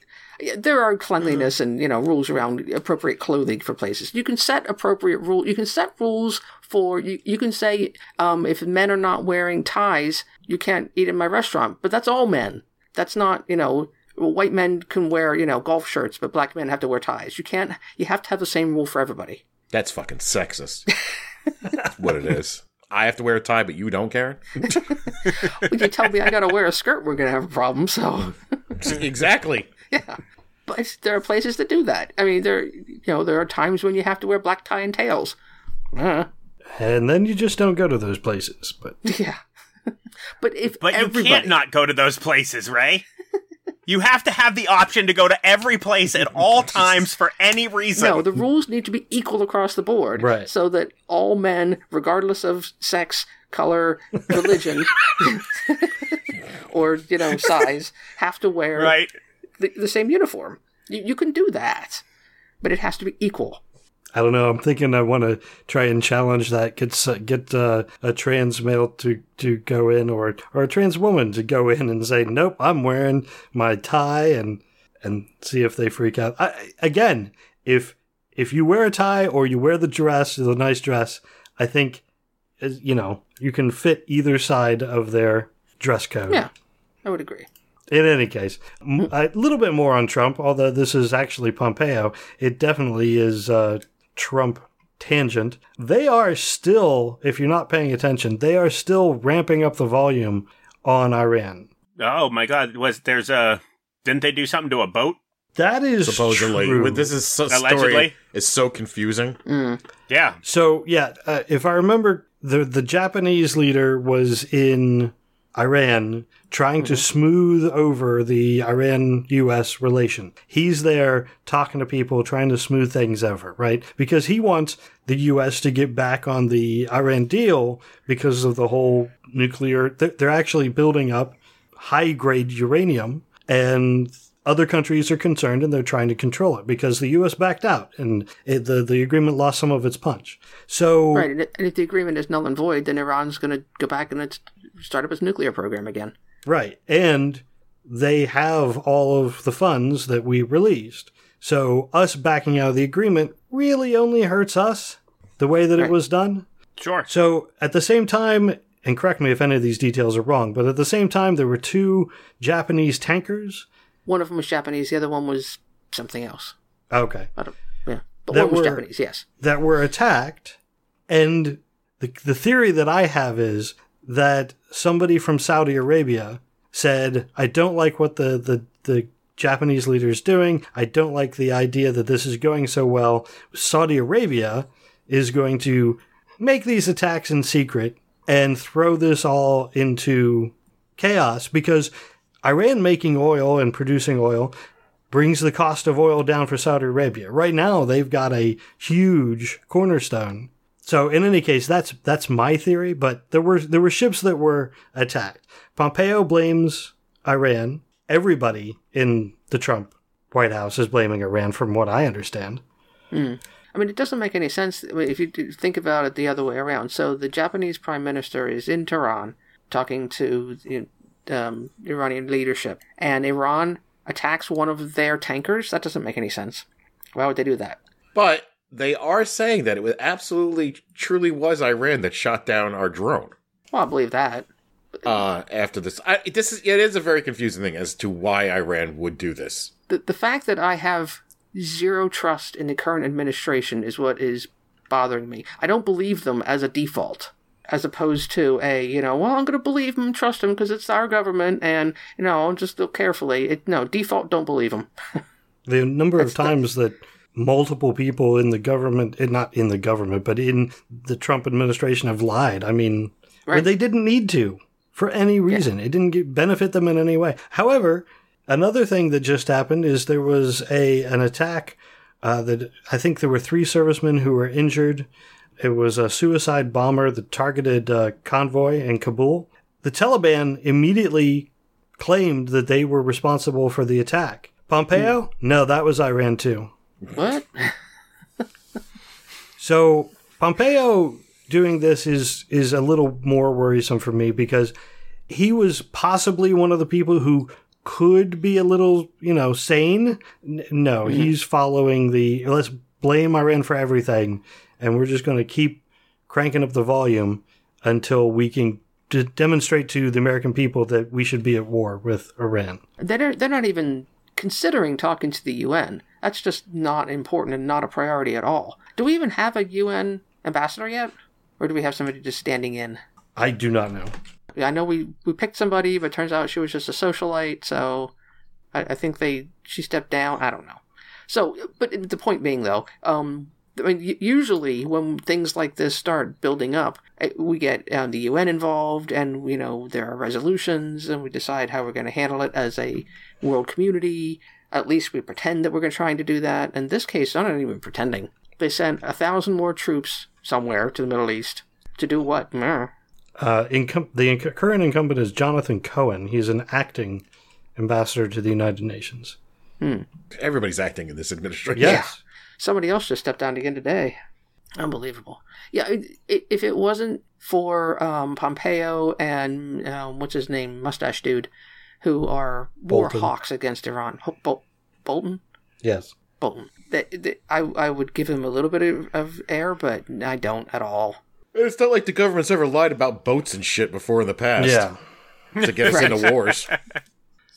there are cleanliness and you know rules around appropriate clothing for places. You can set appropriate rules. You can set rules for you. You can say um, if men are not wearing ties, you can't eat in my restaurant. But that's all men. That's not you know. White men can wear, you know, golf shirts, but black men have to wear ties. You can't, you have to have the same rule for everybody. That's fucking sexist. That's what it is. I have to wear a tie, but you don't, Karen? Well, you tell me I got to wear a skirt, we're going to have a problem, so. Exactly. Yeah. But there are places that do that. I mean, there, you know, there are times when you have to wear black tie and tails. Uh-huh. and then you just don't go to those places. But yeah, but if but everybody... you can't not go to those places, Ray. You have to have the option to go to every place at all times for any reason. No, the rules need to be equal across the board, right? So that all men, regardless of sex, color, religion, or, you know, size, have to wear right. the, the same uniform. You, you can do that, but it has to be equal. I don't know. I'm thinking I want to try and challenge that. Get uh, get uh, a trans male to, to go in, or or a trans woman to go in and say, "Nope, I'm wearing my tie," and and see if they freak out. I, again, if if you wear a tie or you wear the dress, the nice dress, I think, you know, you can fit either side of their dress code. Yeah, I would agree. In any case, a little bit more on Trump, although this is actually Pompeo. It definitely is uh, Trump tangent. They are still, if you're not paying attention, they are still ramping up the volume on Iran. Oh, my God. Was there's a Didn't they do something to a boat? That is supposedly true. This is so, story is so confusing. Mm. Yeah. So, yeah, uh, if I remember, the the Japanese leader was in Iran, trying mm-hmm. to smooth over the Iran U S relation. He's there talking to people, trying to smooth things over, right? Because he wants the U S to get back on the Iran deal because of the whole nuclear... They're actually building up high-grade uranium, and other countries are concerned, and they're trying to control it because the U S backed out, and it, the, the agreement lost some of its punch. So right, and if the agreement is null and void, then Iran's going to go back and it's... start up its nuclear program again. Right. And they have all of the funds that we released. So us backing out of the agreement really only hurts us the way that right. it was done. Sure. So at the same time, and correct me if any of these details are wrong, but at the same time, there were two Japanese tankers. One of them was Japanese. The other one was something else. Okay. I don't, yeah. But one was were, Japanese, yes. That were attacked. And the the theory that I have is that somebody from Saudi Arabia said, I don't like what the, the, the Japanese leader is doing. I don't like the idea that this is going so well. Saudi Arabia is going to make these attacks in secret and throw this all into chaos, because Iran making oil and producing oil brings the cost of oil down for Saudi Arabia. Right now, they've got a huge cornerstone. So in any case, that's that's my theory, but there were there were ships that were attacked. Pompeo blames Iran. Everybody in the Trump White House is blaming Iran, from what I understand. Mm. I mean, it doesn't make any sense if you think about it the other way around. So the Japanese prime minister is in Tehran talking to you know, um, Iranian leadership, and Iran attacks one of their tankers? That doesn't make any sense. Why would they do that? But they are saying that it was absolutely, truly was Iran that shot down our drone. Well, I believe that. Uh, after this, I, this is it is a very confusing thing as to why Iran would do this. The the fact that I have zero trust in the current administration is what is bothering me. I don't believe them as a default, as opposed to a you know, well, I'm going to believe them, trust them because it's our government, and you know, just look carefully. It, no default, don't believe them. The number of times the, that. Multiple people in the government, not in the government, but in the Trump administration have lied. I mean, right. They didn't need to for any reason. Yeah. It didn't benefit them in any way. However, another thing that just happened is there was a an attack uh, that I think there were three servicemen who were injured. It was a suicide bomber that targeted a convoy in Kabul. The Taliban immediately claimed that they were responsible for the attack. Pompeo? Mm. No, that was Iran too. What? So Pompeo doing this is is a little more worrisome for me, because he was possibly one of the people who could be a little, you know, sane. N- no, mm-hmm. He's following the, let's blame Iran for everything, and we're just going to keep cranking up the volume until we can d- demonstrate to the American people that we should be at war with Iran. They're, they're not even considering talking to the U N. That's just not important and not a priority at all. Do we even have a U N ambassador yet? Or do we have somebody just standing in? I do not know. I know we, we picked somebody, but it turns out she was just a socialite, so I, I think they she stepped down. I don't know. So, but the point being, though, um, I mean, usually when things like this start building up, we get um, the U N involved, and, you know, there are resolutions, and we decide how we're going to handle it as a world community. At least we pretend that we're trying to do that. In this case, I'm not even pretending. They sent a thousand more troops somewhere to the Middle East to do what? Mm. Uh, incum- the inc- current incumbent is Jonathan Cohen. He's an acting ambassador to the United Nations. Hmm. Everybody's acting in this administration. Yes. Yeah. Somebody else just stepped down again today. Unbelievable. Yeah, it, it, if it wasn't for um, Pompeo and um, what's his name, mustache dude, who are Bolton. War hawks against Iran. Ho- Bol- Bolton? Yes. Bolton. They, they, I, I would give him a little bit of, of air, but I don't at all. It's not like the government's ever lied about boats and shit before in the past. Yeah. To get us right. into wars.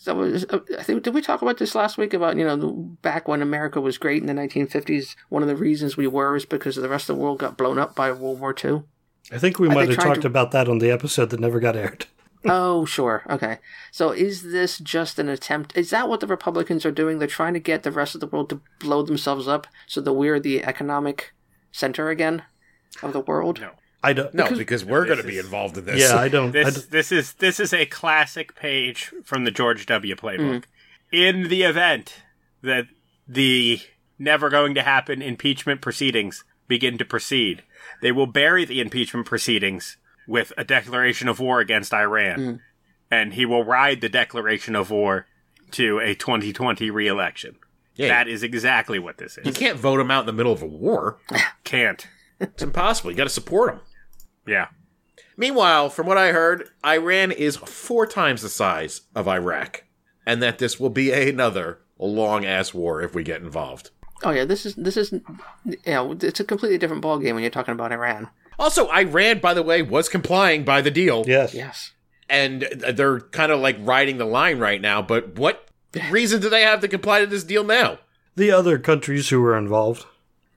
So was, I think, did we talk about this last week about, you know, back when America was great in the nineteen fifties, one of the reasons we were is because the rest of the world got blown up by World War Two? I think we Are might have talked to... about that on the episode that never got aired. Oh, sure. Okay. So is this just an attempt? Is that what the Republicans are doing? They're trying to get the rest of the world to blow themselves up so that we're the economic center again of the world? No. I don't No, because, because we're going to be involved in this. Yeah, I don't. This I don't. this is this is a classic page from the George W. Playbook. Mm. In the event that the never going to happen impeachment proceedings begin to proceed, they will bury the impeachment proceedings with a declaration of war against Iran, mm. and he will ride the declaration of war to a twenty twenty re-election. Yeah, that is exactly what this is. You can't vote him out in the middle of a war. Can't. It's impossible. You got to support him. Yeah. Meanwhile, from what I heard, Iran is four times the size of Iraq, and that this will be another long-ass war if we get involved. Oh yeah, this is this is, you know, it's a completely different ballgame when you're talking about Iran. Also, Iran, by the way, was complying by the deal. Yes. Yes. And they're kind of like riding the line right now. But what reason do they have to comply to this deal now? The other countries who were involved.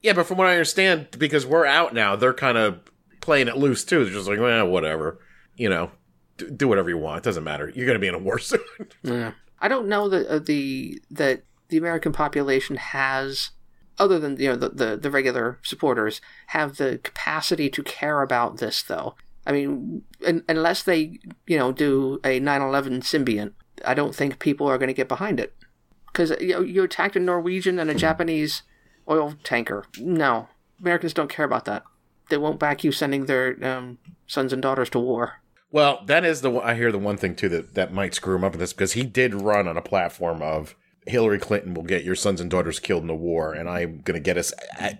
Yeah, but from what I understand, because we're out now, they're kind of playing it loose too. They're just like, well, eh, whatever. You know, do, do whatever you want. It doesn't matter. You're going to be in a war soon. Yeah. I don't know that uh, the that the American population has, other than, you know, the, the, the regular supporters, have the capacity to care about this, though. I mean, un- unless they, you know, do a nine eleven symbiont, I don't think people are going to get behind it. Because, you know, you attacked a Norwegian and a Japanese oil tanker. No. Americans don't care about that. They won't back you sending their um, sons and daughters to war. Well, that is the one, I hear the one thing, too, that, that might screw him up in this, because he did run on a platform of Hillary Clinton will get your sons and daughters killed in a war, and I'm going to get us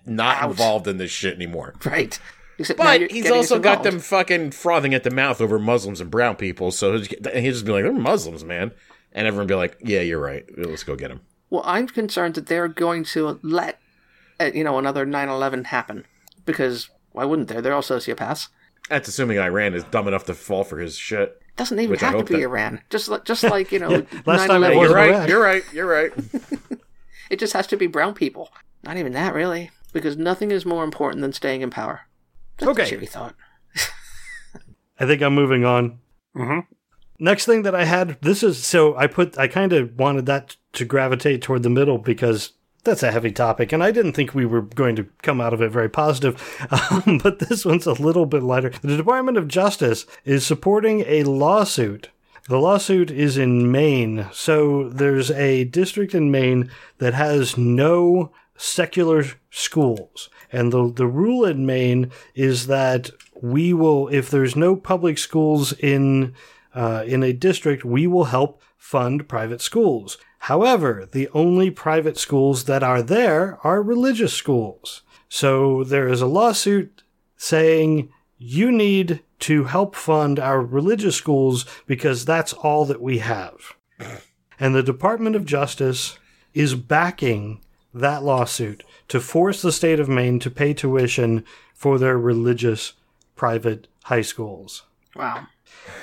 not Out. involved in this shit anymore. Right. Except but he's also got them fucking frothing at the mouth over Muslims and brown people, so he'll just be like, they're Muslims, man. And everyone be like, yeah, you're right. Let's go get them. Well, I'm concerned that they're going to let, you know, another nine eleven happen, because why wouldn't they? They're all sociopaths. That's assuming Iran is dumb enough to fall for his shit. Doesn't even Which have to be that... Iran. Just like, just like you know, yeah, last time it was you're right, you're right, you're right. It just has to be brown people. Not even that, really, because nothing is more important than staying in power. That's okay. A cheery thought. I think I'm moving on. Mm-hmm. Next thing that I had, this is so I put I kind of wanted that to gravitate toward the middle because that's a heavy topic, and I didn't think we were going to come out of it very positive, um, but this one's a little bit lighter. The Department of Justice is supporting a lawsuit. The lawsuit is in Maine, so there's a district in Maine that has no secular schools, and the the rule in Maine is that we will, if there's no public schools in uh, in a district, we will help fund private schools. However, the only private schools that are there are religious schools. So there is a lawsuit saying you need to help fund our religious schools because that's all that we have. And the Department of Justice is backing that lawsuit to force the state of Maine to pay tuition for their religious private high schools. Wow.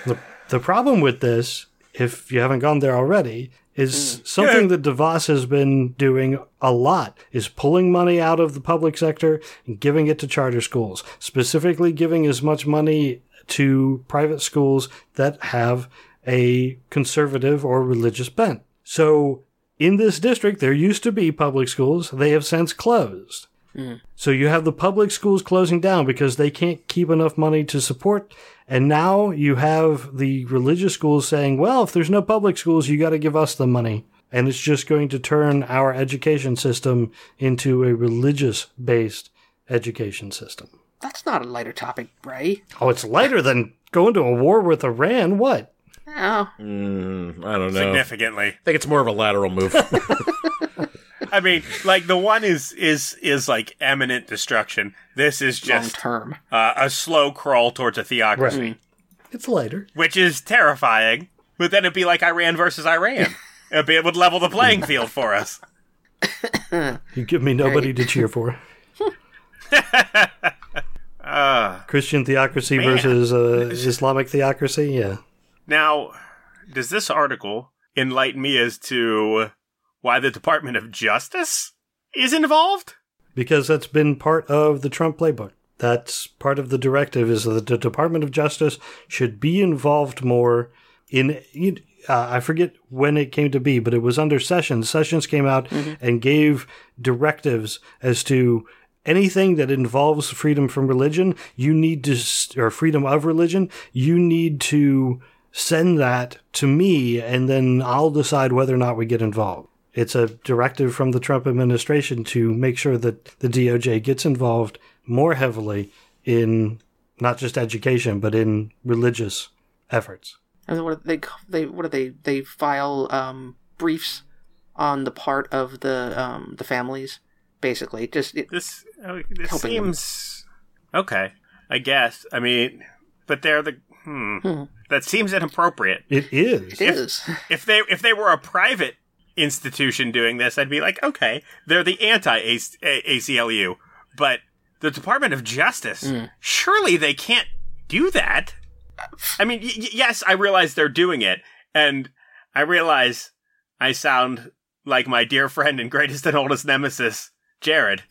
The, the problem with this, if you haven't gone there already, is mm. something that DeVos has been doing a lot, is pulling money out of the public sector and giving it to charter schools, specifically giving as much money to private schools that have a conservative or religious bent. So in this district, there used to be public schools. They have since closed. Mm. So you have the public schools closing down because they can't keep enough money to support. And now you have the religious schools saying, well, if there's no public schools, you got to give us the money. And it's just going to turn our education system into a religious-based education system. That's not a lighter topic, Bray. Oh, it's lighter than going to a war with Iran. What? Oh. Mm, I don't know. Significantly. I think it's more of a lateral move. I mean, like, the one is, is, is like, imminent destruction. This is just long-term. Uh, a slow crawl towards a theocracy. Right. It's lighter. Which is terrifying. But then it'd be like Iran versus Iran. it'd be, it would level the playing field for us. You give me nobody right. to cheer for. uh, Christian theocracy man. versus uh, Islamic theocracy, yeah. Now, does this article enlighten me as to why the Department of Justice is involved? Because that's been part of the Trump playbook. That's part of the directive, is that the Department of Justice should be involved more in, uh, I forget when it came to be, but it was under Sessions. Sessions came out mm-hmm. and gave directives as to anything that involves freedom from religion, you need to, or freedom of religion, you need to send that to me, and then I'll decide whether or not we get involved. It's a directive from the Trump administration to make sure that the D O J gets involved more heavily in not just education, but in religious efforts. And then what do they, they, what do they, they file um, briefs on the part of the um, the families, basically. Just it, this, this seems, them. okay, I guess. I mean, but they're the, hmm, hmm. that seems inappropriate. It is. It if, is. If they, if they were a private institution doing this, I'd be like, okay, they're the anti-A C L U, but the Department of Justice, mm. surely they can't do that. I mean, y- yes, I realize they're doing it, and I realize I sound like my dear friend and greatest and oldest nemesis, Jared,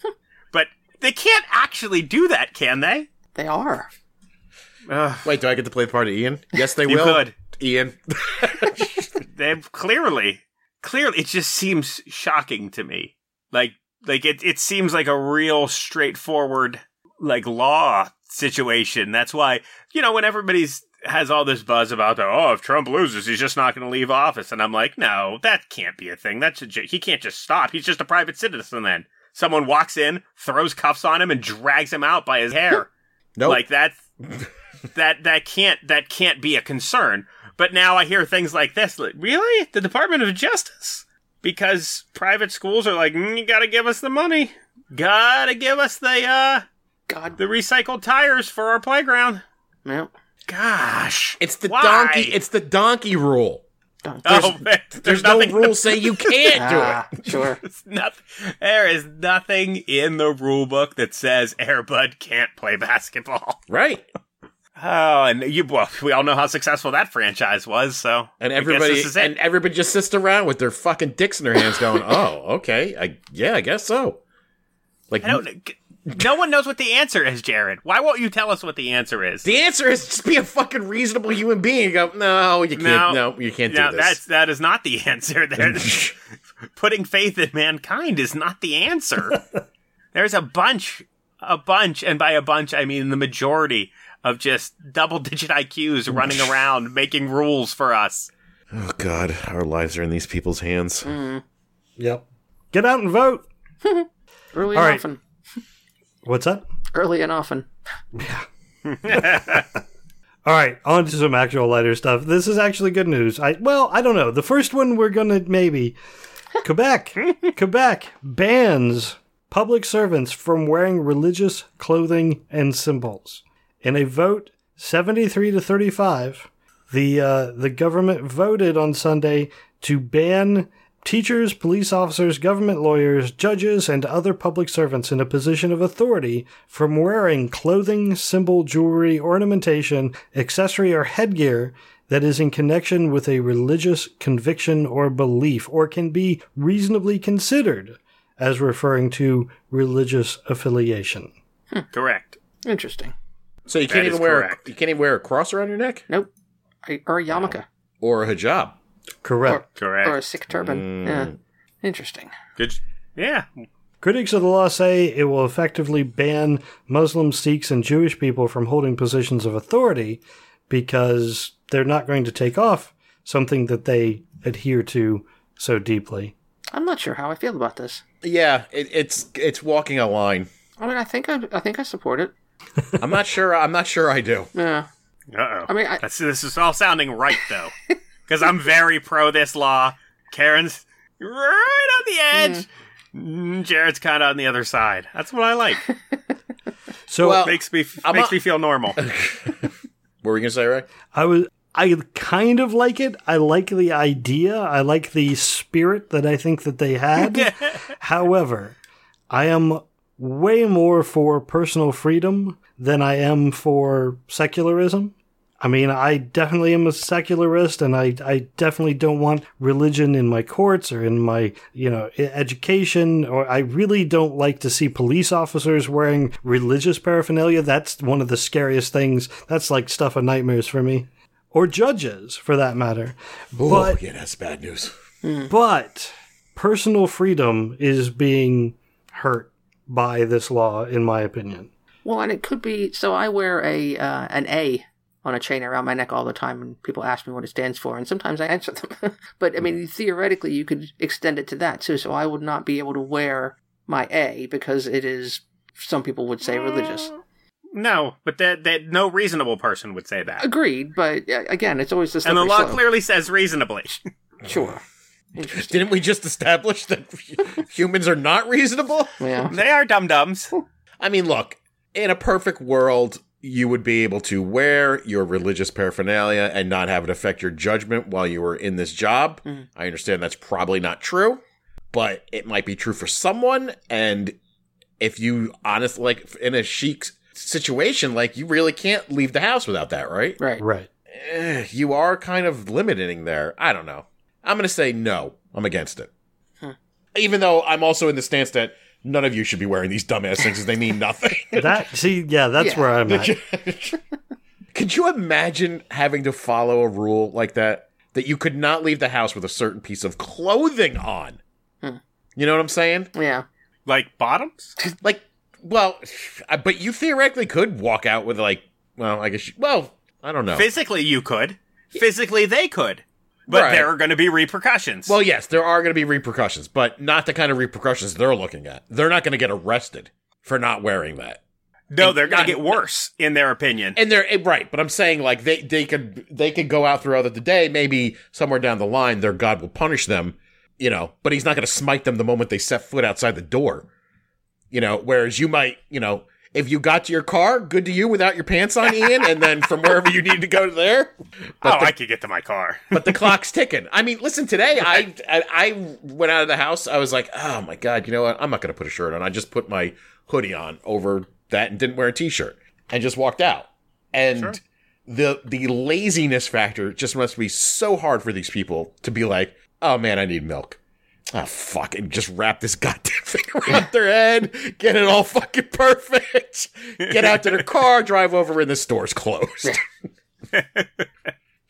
but they can't actually do that, can they? They are. Ugh. Wait, do I get to play the part of Ian? Yes, they you will. You could. Ian. They've clearly... Clearly, it just seems shocking to me. Like, like it, it seems like a real straightforward, like, law situation. That's why, you know, when everybody's has all this buzz about, the, oh, if Trump loses, he's just not going to leave office. And I'm like, no, that can't be a thing. That's a j- He can't just stop. He's just a private citizen then. Someone walks in, throws cuffs on him, and drags him out by his hair. Nope. Like, that's, that, that, can't, that can't be a concern. But now I hear things like this. Like, really? The Department of Justice? Because private schools are like, mm, you gotta give us the money. Gotta give us the, uh, God. the recycled tires for our playground. Yep. Gosh. It's the why? donkey, it's the donkey rule. Don- there's oh, man, there's, there's no rule saying you can't ah, do it. Sure. not, there is nothing in the rule book that says Air Bud can't play basketball. Right. Oh, and you well, we all know how successful that franchise was, so and everybody and everybody just sits around with their fucking dicks in their hands, going, "Oh, okay, I, yeah, I guess so." Like, I don't, no one knows what the answer is, Jared. Why won't you tell us what the answer is? The answer is just be a fucking reasonable human being. And go, no, you can't. No, no you can't no, do this. That's, that is not the answer. Putting faith in mankind is not the answer. There's a bunch, a bunch, and by a bunch, I mean the majority. Of just double-digit I Qs running around making rules for us. Oh, God. Our lives are in these people's hands. Mm. Yep. Get out and vote! Early All and right. often. What's that? Early and often. Yeah. All right, on to some actual lighter stuff. This is actually good news. I Well, I don't know. The first one we're going to maybe... Quebec. Quebec bans public servants from wearing religious clothing and symbols. In a vote, seventy-three to thirty-five, the uh, the government voted on Sunday to ban teachers, police officers, government lawyers, judges, and other public servants in a position of authority from wearing clothing, symbol, jewelry, ornamentation, accessory, or headgear that is in connection with a religious conviction or belief, or can be reasonably considered as referring to religious affiliation. Hmm. Correct. Interesting. So you can't even wear a, you can't even wear a cross around your neck? Nope. Or a yarmulke. No. Or a hijab. Correct. Or, correct. Or a Sikh turban. Mm. Yeah. Interesting. Good. Yeah. Critics of the law say it will effectively ban Muslims, Sikhs, and Jewish people from holding positions of authority because they're not going to take off something that they adhere to so deeply. I'm not sure how I feel about this. Yeah, it, it's it's walking a line. I mean, I think I, I think I support it. I'm not sure. I'm not sure I do. Yeah. Uh-oh. I mean, I, That's, this is all sounding right, though, because I'm very pro this law. Karen's right on the edge. Mm. Jared's kind of on the other side. That's what I like. So well, it makes me I'm makes a- me feel normal. What were you gonna say, Ray? I was. I kind of like it. I like the idea. I like the spirit that I think that they had. However, I am way more for personal freedom than I am for secularism. I mean, I definitely am a secularist, and I, I definitely don't want religion in my courts or in my, you know, education. Or I really don't like to see police officers wearing religious paraphernalia. That's one of the scariest things. That's like stuff of nightmares for me. Or judges, for that matter. Oh, yeah, that's bad news. But personal freedom is being hurt by this law, in my opinion. Well, and it could be, so I wear a uh, an A on a chain around my neck all the time, and people ask me what it stands for, and sometimes I answer them. But, I mean, theoretically, you could extend it to that, too, so I would not be able to wear my A because it is, some people would say, religious. No, but that that no reasonable person would say that. Agreed, but again, it's always the same. And the law slow. clearly says reasonably. Sure. Didn't we just establish that humans are not reasonable? Yeah. They are dum-dums. I mean, look, in a perfect world, you would be able to wear your religious paraphernalia and not have it affect your judgment while you were in this job. Mm-hmm. I understand that's probably not true, but it might be true for someone. And if you honestly, like, in a chic situation, like, you really can't leave the house without that, right? Right. Right. Eh, you are kind of limiting there. I don't know. I'm going to say no. I'm against it. Huh. Even though I'm also in the stance that none of you should be wearing these dumbass things because they mean nothing. That, see, yeah, that's yeah. where I'm at. Could you imagine having to follow a rule like that? That you could not leave the house with a certain piece of clothing on? Hmm. You know what I'm saying? Yeah. Like bottoms? Like, well, but you theoretically could walk out with, like, well, I guess, you, well, I don't know. Physically, you could. Physically, they could. But right. There are going to be repercussions. Well, yes, there are going to be repercussions, but not the kind of repercussions they're looking at. They're not going to get arrested for not wearing that. No, and they're going to get worse, in their opinion. And they're right, but I'm saying, like, they, they could they could go out throughout the day. Maybe somewhere down the line, their God will punish them, you know, but he's not going to smite them the moment they set foot outside the door. You know, whereas you might, you know, if you got to your car, good to you without your pants on, Ian, and then from wherever you need to go to there. But oh, the, I could get to my car. But the clock's ticking. I mean, listen, today I, I I went out of the house. I was like, oh, my God, you know what? I'm not going to put a shirt on. I just put my hoodie on over that and didn't wear a T-shirt and just walked out. And sure. the the laziness factor just must be so hard for these people to be like, oh, man, I need milk. Oh, fuck, and just wrap this goddamn thing around their head, get it all fucking perfect, get out to their car, drive over, and the store's closed.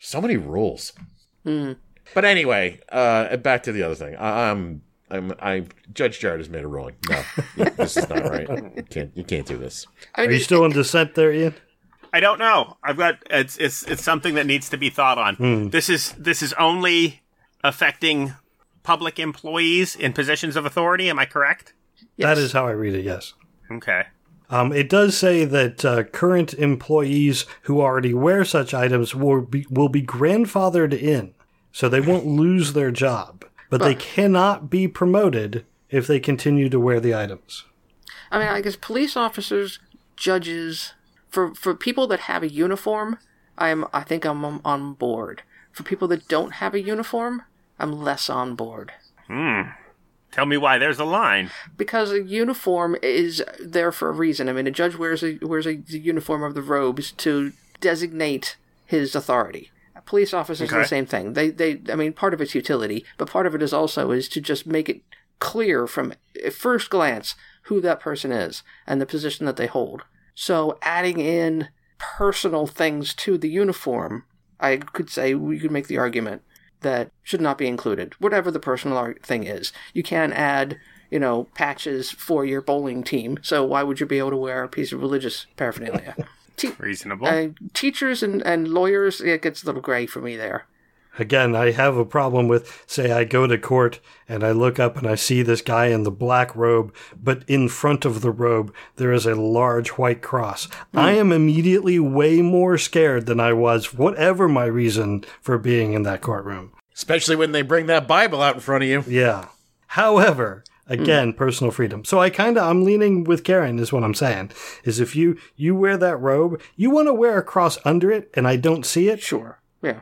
So many rules. Mm. But anyway, uh, back to the other thing. I, I'm, I'm, I, Judge Jared has made a ruling. No, yeah, this is not right. You can't, you can't do this. Are you still in dissent there, Ian? I don't know. I've got, it's, it's, it's something that needs to be thought on. Mm. This is, this is only affecting public employees in positions of authority, am I correct? Yes. That is how I read it, yes. Okay. Um, it does say that uh, current employees who already wear such items will be, will be grandfathered in, so they won't lose their job, but they cannot be promoted if they continue to wear the items. I mean, I guess police officers, judges, for, for people that have a uniform, I'm I think I'm on board. For people that don't have a uniform, I'm less on board. Hmm. Tell me why there's a line. Because a uniform is there for a reason. I mean, a judge wears a wears a the uniform of the robes to designate his authority. Police officers okay. are the same thing. They they. I mean, part of it's utility, but part of it is also is to just make it clear from at first glance who that person is and the position that they hold. So adding in personal things to the uniform, I could say we could make the argument that should not be included, whatever the personal thing is. You can add, you know, patches for your bowling team. So why would you be able to wear a piece of religious paraphernalia? Te- Reasonable. Uh, teachers and, and lawyers, it gets a little gray for me there. Again, I have a problem with, say, I go to court and I look up and I see this guy in the black robe, but in front of the robe, there is a large white cross. Mm. I am immediately way more scared than I was, whatever my reason for being in that courtroom. Especially when they bring that Bible out in front of you. Yeah. However, again, mm. personal freedom. So I kind of, I'm leaning with Karen is what I'm saying, is if you, you wear that robe, you want to wear a cross under it and I don't see it. Sure. Yeah.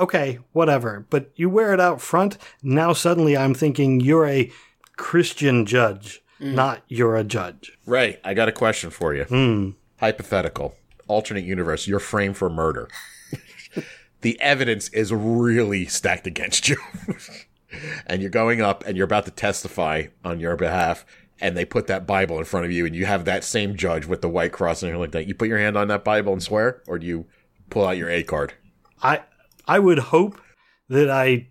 Okay, whatever. But you wear it out front. Now suddenly I'm thinking you're a Christian judge, mm. not you're a judge. Ray, I got a question for you. Mm. Hypothetical. Alternate universe. You're framed for murder. The evidence is really stacked against you. And you're going up and you're about to testify on your behalf. And they put that Bible in front of you and you have that same judge with the white cross and everything like that. You put your hand on that Bible and swear? Or do you pull out your A card? I... I would hope that I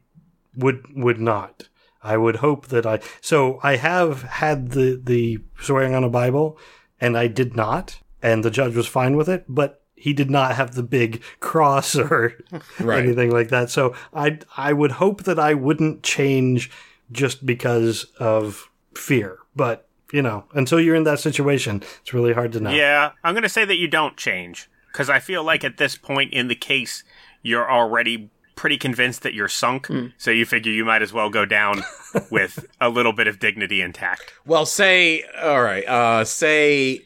would would not. I would hope that I... So I have had the, the swearing on a Bible, and I did not, and the judge was fine with it, but he did not have the big cross or right. anything like that. So I, I would hope that I wouldn't change just because of fear. But, you know, until you're in that situation, it's really hard to know. Yeah, I'm going to say that you don't change, because I feel like at this point in the case... you're already pretty convinced that you're sunk, mm. so you figure you might as well go down with a little bit of dignity intact. Well, say, all right, uh, say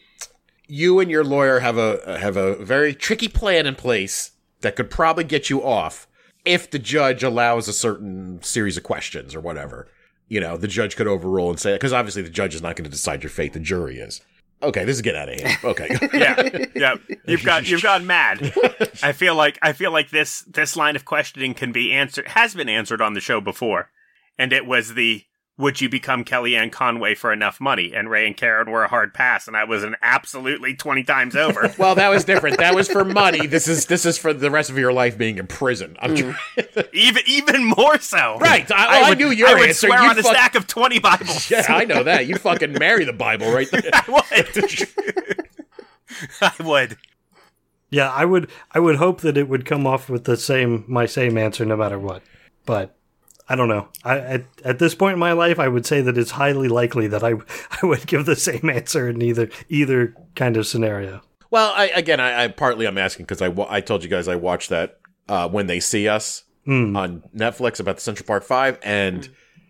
you and your lawyer have a have a very tricky plan in place that could probably get you off if the judge allows a certain series of questions or whatever. You know, the judge could overrule and say, because obviously the judge is not going to decide your fate, the jury is. Okay, this is getting out of hand. Okay, yeah, yeah, you've got you've gone mad. I feel like I feel like this this line of questioning can be answered has been answered on the show before, and it was the would you become Kellyanne Conway for enough money? And Ray and Karen were a hard pass, and I was an absolutely twenty times over. Well, that was different. That was for money. This is this is for the rest of your life being in prison. I'm mm. trying- even even more so. Right. I, I, I would, knew your I would answer. Swear You'd on fuck- a stack of twenty Bibles. Yeah, I know that. You'd fucking marry the Bible right there. I would. I would. Yeah, I would. I would hope that it would come off with the same my same answer no matter what, but. I don't know. I, at, at this point in my life, I would say that it's highly likely that I, I would give the same answer in either either kind of scenario. Well, I, again, I, I partly I'm asking because I, I told you guys I watched that uh, When They See Us mm. on Netflix about the Central Park Five, and mm.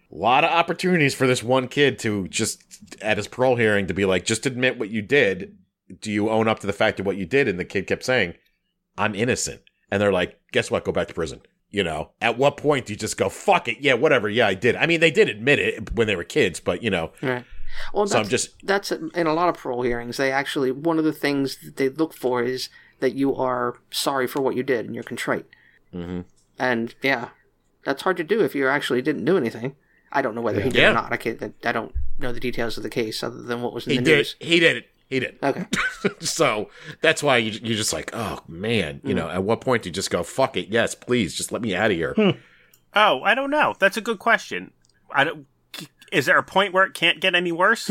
a lot of opportunities for this one kid to just at his parole hearing to be like, just admit what you did. Do you own up to the fact of what you did? And the kid kept saying, I'm innocent. And they're like, guess what? Go back to prison. You know, at what point do you just go, fuck it, yeah, whatever, yeah, I did. I mean, they did admit it when they were kids, but, you know. Right. Well, so I'm just... that's in a lot of parole hearings. They actually, one of the things that they look for is that you are sorry for what you did and you're contrite. Mm-hmm. And, yeah, that's hard to do if you actually didn't do anything. I don't know whether he did yeah. or not. I, can't, I don't know the details of the case other than what was in he the did. news. He did it. He did. Okay. So that's why you, you're just like, oh, man. You mm. know, at what point do you just go, fuck it, yes, please, just let me out of here? Hmm. Oh, I don't know. That's a good question. I don't, is there a point where it can't get any worse?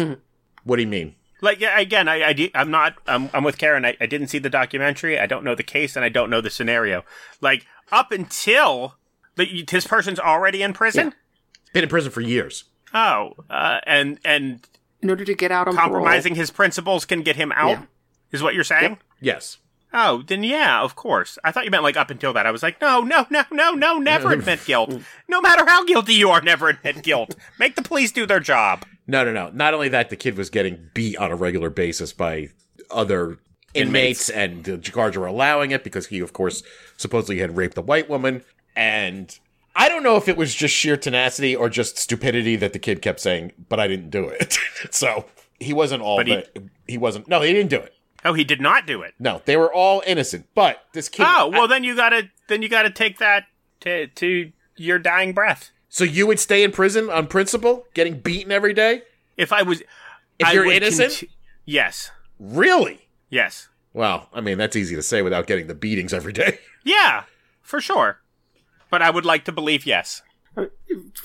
What do you mean? Like, again, I, I, I'm not, I'm, I'm with Karen. I, I didn't see the documentary. I don't know the case, and I don't know the scenario. Like, up until the, this person's already in prison? Yeah. Been in prison for years. Oh, uh, and and... in order to get out on compromising parole. His principles can get him out, yeah. is what you're saying? Yep. Yes. Oh, then yeah, of course. I thought you meant like up until that. I was like, no, no, no, no, no, never admit guilt. No matter how guilty you are, never admit guilt. Make the police do their job. No, no, no. Not only that, the kid was getting beat on a regular basis by other inmates, inmates and the guards were allowing it because he, of course, supposedly had raped a white woman. And I don't know if it was just sheer tenacity or just stupidity that the kid kept saying, but I didn't do it. So he wasn't all but he, that, he wasn't. No, he didn't do it. Oh, he did not do it. No, they were all innocent. But this kid. Oh, well, I, then you got to then you got to take that to, to your dying breath. So you would stay in prison on principle, getting beaten every day? If I was. If I you're innocent? Cont- yes. Really? Yes. Well, I mean, that's easy to say without getting the beatings every day. Yeah, for sure. But I would like to believe yes.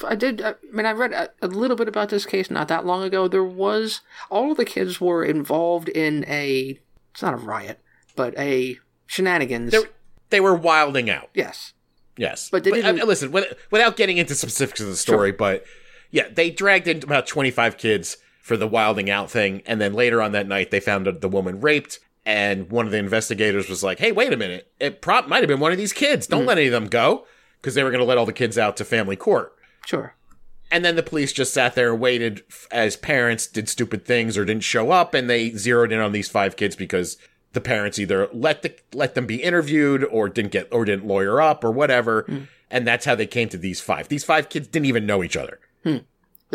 I did. I mean, I read a, a little bit about this case not that long ago. There was all of the kids were involved in a. It's not a riot, but a shenanigans. They're, they were wilding out. Yes. Yes. But they didn't. But, uh, listen, with, without getting into specifics of the story, sure. But yeah, they dragged in about twenty-five kids for the wilding out thing. And then later on that night, they found the woman raped. And one of the investigators was like, hey, wait a minute. It prop might have been one of these kids. Don't mm. let any of them go. Because they were going to let all the kids out to family court. Sure. And then the police just sat there and waited as parents did stupid things or didn't show up. And they zeroed in on these five kids because the parents either let the let them be interviewed or didn't get or didn't lawyer up or whatever. Mm. And that's how they came to these five. These five kids didn't even know each other mm.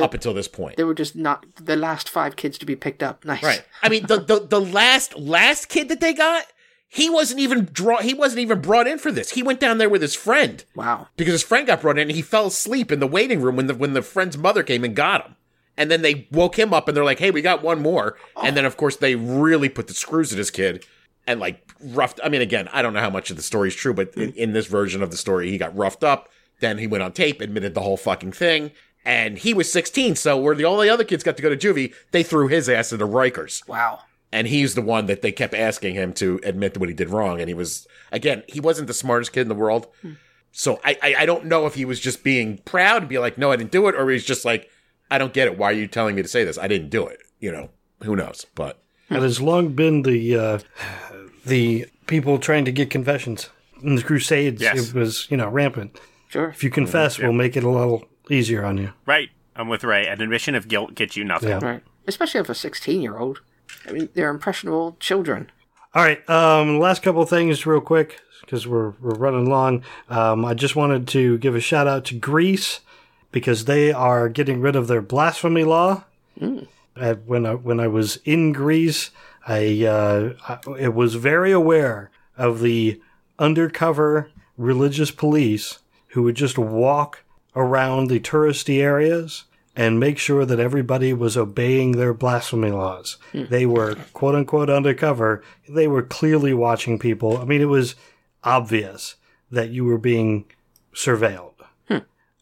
up they, until this point. They were just not the last five kids to be picked up. Nice. Right. I mean, the, the, the last last kid that they got. He wasn't even draw. He wasn't even brought in for this. He went down there with his friend. Wow! Because his friend got brought in, and he fell asleep in the waiting room when the when the friend's mother came and got him. And then they woke him up, and they're like, "Hey, we got one more." Oh. And then, of course, they really put the screws to this kid, and like roughed. I mean, again, I don't know how much of the story is true, but mm-hmm. in, in this version of the story, he got roughed up. Then he went on tape, admitted the whole fucking thing, and he was sixteen. So where the all the other kids got to go to juvie, they threw his ass into Rikers. Wow. And he's the one that they kept asking him to admit what he did wrong. And he was, again, he wasn't the smartest kid in the world. Hmm. So I, I, I don't know if he was just being proud and be like, no, I didn't do it. Or he's just like, I don't get it. Why are you telling me to say this? I didn't do it. You know, who knows? But it has long been the uh, the people trying to get confessions. In the Crusades, yes. It was, you know, rampant. Sure. If you confess, yeah. We'll make it a little easier on you. Right. I'm with Ray. An admission of guilt gets you nothing. Yeah. Right. Especially if a sixteen-year-old. I mean, they're impressionable children. All right, um, last couple of things real quick, because we're we're running long. Um, I just wanted to give a shout-out to Greece, because they are getting rid of their blasphemy law. Mm. I, when, I, when I was in Greece, I, uh, I was very aware of the undercover religious police who would just walk around the touristy areas and make sure that everybody was obeying their blasphemy laws. Hmm. They were, quote-unquote, undercover. They were clearly watching people. I mean, it was obvious that you were being surveilled. Hmm.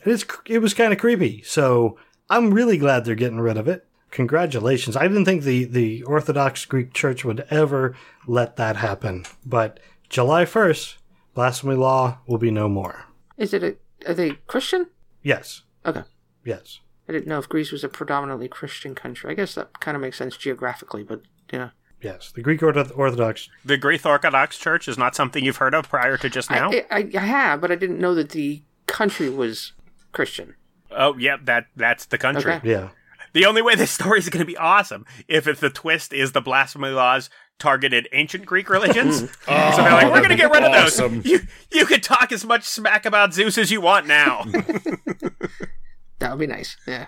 And it's, it was kind of creepy. So I'm really glad they're getting rid of it. Congratulations. I didn't think the, the Orthodox Greek Church would ever let that happen. But July first, blasphemy law will be no more. Is it a... Are they Christian? Yes. Okay. Yes. I didn't know if Greece was a predominantly Christian country. I guess that kind of makes sense geographically, but, you know. Yes, the Greek Orthodox. The Greek Orthodox Church is not something you've heard of prior to just now? I, I, I have, but I didn't know that the country was Christian. Oh, yeah, that that's the country. Okay. Yeah. The only way this story is going to be awesome if it's the twist is the blasphemy laws targeted ancient Greek religions. Oh, so they're like, we're going to get rid awesome. of those. You, you can talk as much smack about Zeus as you want now. That would be nice, yeah.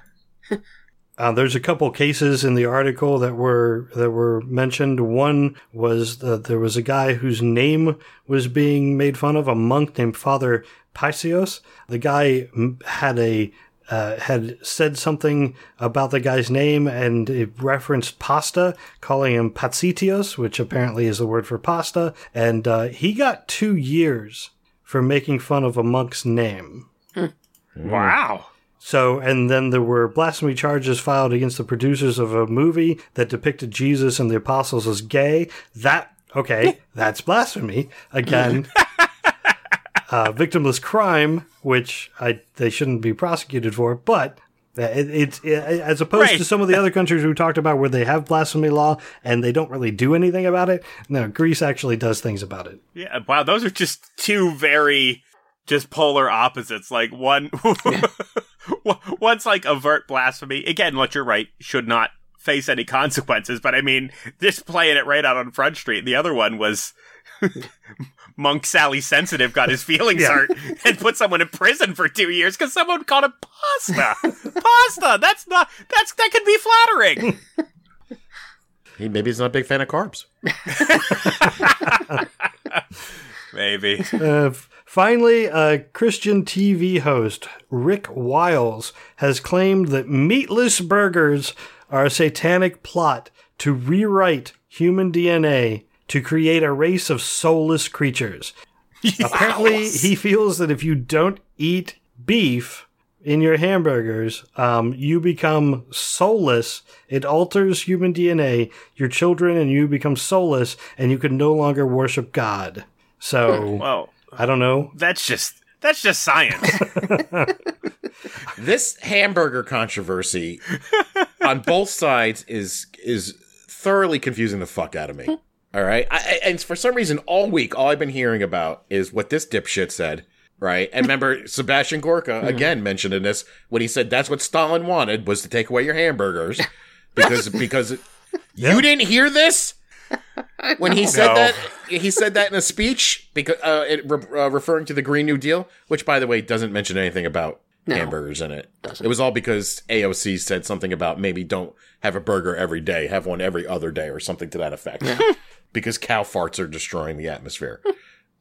uh, there's a couple cases in the article that were that were mentioned. One was that there was a guy whose name was being made fun of, a monk named Father Paisios. The guy had a uh, had said something about the guy's name, and it referenced pasta, calling him Patsitios, which apparently is the word for pasta. And uh, he got two years for making fun of a monk's name. Hmm. Wow. So, and then there were blasphemy charges filed against the producers of a movie that depicted Jesus and the apostles as gay. That, okay, that's blasphemy. Again, uh, victimless crime, which I they shouldn't be prosecuted for, but it's it, it, as opposed right. to some of the other countries we talked about where they have blasphemy law and they don't really do anything about it. No, Greece actually does things about it. Yeah, wow, those are just two very just polar opposites. Like one... One's like overt blasphemy. Again, what you're right, should not face any consequences. But I mean, just playing it right out on Front Street. The other one was Monk Sally Sensitive got his feelings yeah. hurt and put someone in prison for two years because someone called him pasta. Pasta. That's not. That's that could be flattering. He maybe he's not a big fan of carbs. Maybe. Uh, Finally, a Christian T V host, Rick Wiles, has claimed that meatless burgers are a satanic plot to rewrite human D N A to create a race of soulless creatures. Yes. Apparently, he feels that if you don't eat beef, in your hamburgers, um, you become soulless. It alters human D N A. Your children and you become soulless, and you can no longer worship God. So, well, I don't know. That's just that's just science. This hamburger controversy on both sides is is thoroughly confusing the fuck out of me. All right, I, and for some reason, all week, all I've been hearing about is what this dipshit said. Right, and remember, Sebastian Gorka again mentioned in this when he said that's what Stalin wanted was to take away your hamburgers because because yeah. You didn't hear this when he said no. that he said that in a speech because uh, it, re- uh, referring to the Green New Deal, which by the way doesn't mention anything about no, hamburgers in it. Doesn't. It was all because A O C said something about maybe don't have a burger every day, have one every other day, or something to that effect, yeah. because cow farts are destroying the atmosphere.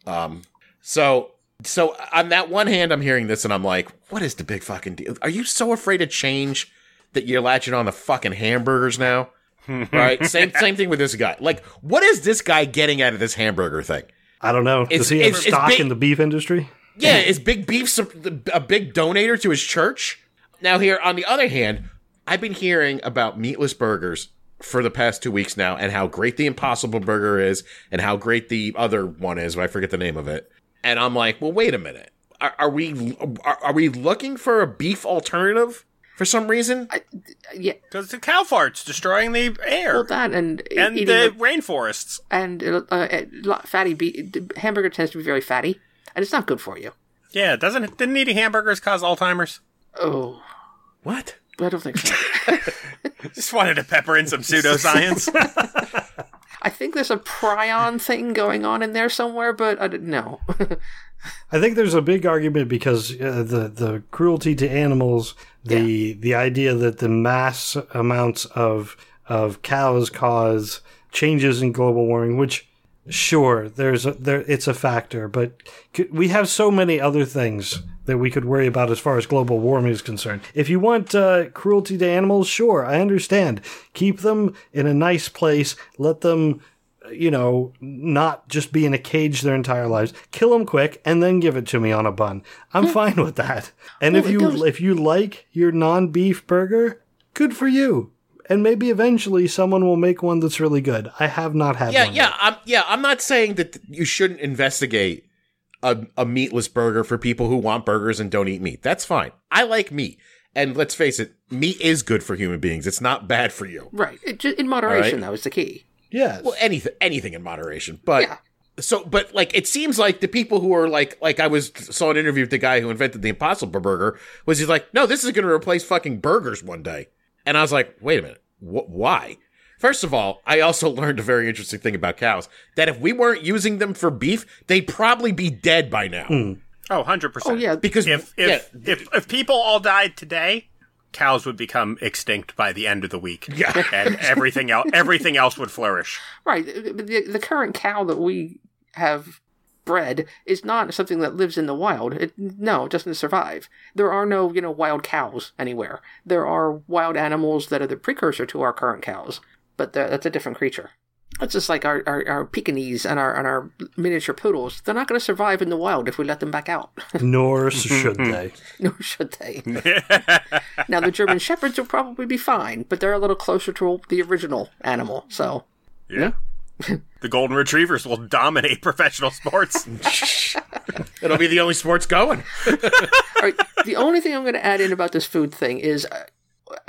um, so. So on that one hand, I'm hearing this and I'm like, what is the big fucking deal? Are you so afraid of change that you're latching on the fucking hamburgers now? Right? Same same thing with this guy. Like, what is this guy getting out of this hamburger thing? I don't know. Is, Does he have is, stock is big, in the beef industry? Yeah. Is Big Beef a big donator to his church? Now here, on the other hand, I've been hearing about meatless burgers for the past two weeks now and how great the Impossible Burger is and how great the other one is, but I forget the name of it. And I'm like, well, wait a minute. Are, are we are, are we looking for a beef alternative for some reason? I, yeah, because the cow farts destroying the air. Well, that and and the like, rainforests and uh, fatty be- hamburger tends to be very fatty, and it's not good for you. Yeah, doesn't didn't eating hamburgers cause Alzheimer's? Oh, what? I don't think so. Just wanted to pepper in some pseudoscience. I think there's a prion thing going on in there somewhere, but I don't know. I think there's a big argument because uh, the, the cruelty to animals, the yeah. the idea that the mass amounts of of cows cause changes in global warming, which sure there's a, there it's a factor, but we have so many other things that we could worry about as far as global warming is concerned. If you want uh, cruelty to animals, sure, I understand. Keep them in a nice place. Let them, you know, not just be in a cage their entire lives. Kill them quick and then give it to me on a bun. I'm fine with that. And well, if you goes- if you like your non-beef burger, good for you. And maybe eventually someone will make one that's really good. I have not had yeah, one. Yeah, I'm, yeah, I'm not saying that you shouldn't investigate A, a meatless burger for people who want burgers and don't eat meat. That's fine. I like meat. And let's face it, meat is good for human beings. It's not bad for you. Right. It just, in moderation, right? That was the key. Yeah. Well, anything anything in moderation. But yeah. so but like it seems like the people who are like like I was saw an interview with the guy who invented the Impossible Burger was he's like, "No, this is going to replace fucking burgers one day." And I was like, "Wait a minute. Wh- why?" First of all, I also learned a very interesting thing about cows, that if we weren't using them for beef, they'd probably be dead by now. Mm. Oh, one hundred percent. Oh, yeah. Because if if, yeah. if if people all died today, cows would become extinct by the end of the week. Yeah. And everything else, everything else would flourish. Right. The, the current cow that we have bred is not something that lives in the wild. It, no, it doesn't survive. There are no, you know, wild cows anywhere. There are wild animals that are the precursor to our current cows. But that's a different creature. That's just like our, our, our Pekingese and our and our miniature poodles. They're not going to survive in the wild if we let them back out. Nor should they. Nor should they. Now, the German shepherds will probably be fine, but they're a little closer to the original animal. So, yeah. The golden retrievers will dominate professional sports. It'll be the only sports going. All right, the only thing I'm going to add in about this food thing is Uh,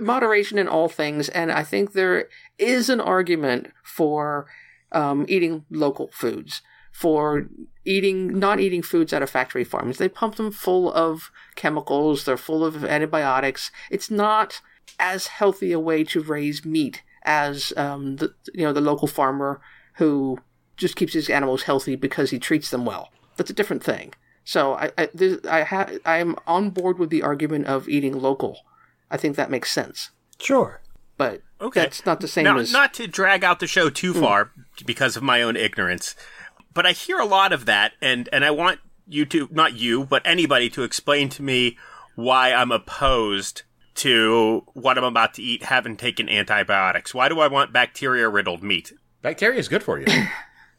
moderation in all things, and I think there is an argument for um, eating local foods, for eating not eating foods out of factory farms. They pump them full of chemicals. They're full of antibiotics. It's not as healthy a way to raise meat as um, the you know the local farmer who just keeps his animals healthy because he treats them well. That's a different thing. So I I, this, I, ha- I am on board with the argument of eating local. I think that makes sense. Sure. But okay. That's not the same now, as... Not to drag out the show too mm. far because of my own ignorance, but I hear a lot of that, and, and I want you to, not you, but anybody to explain to me why I'm opposed to what I'm about to eat having taken antibiotics. Why do I want bacteria-riddled meat? Bacteria is good for you.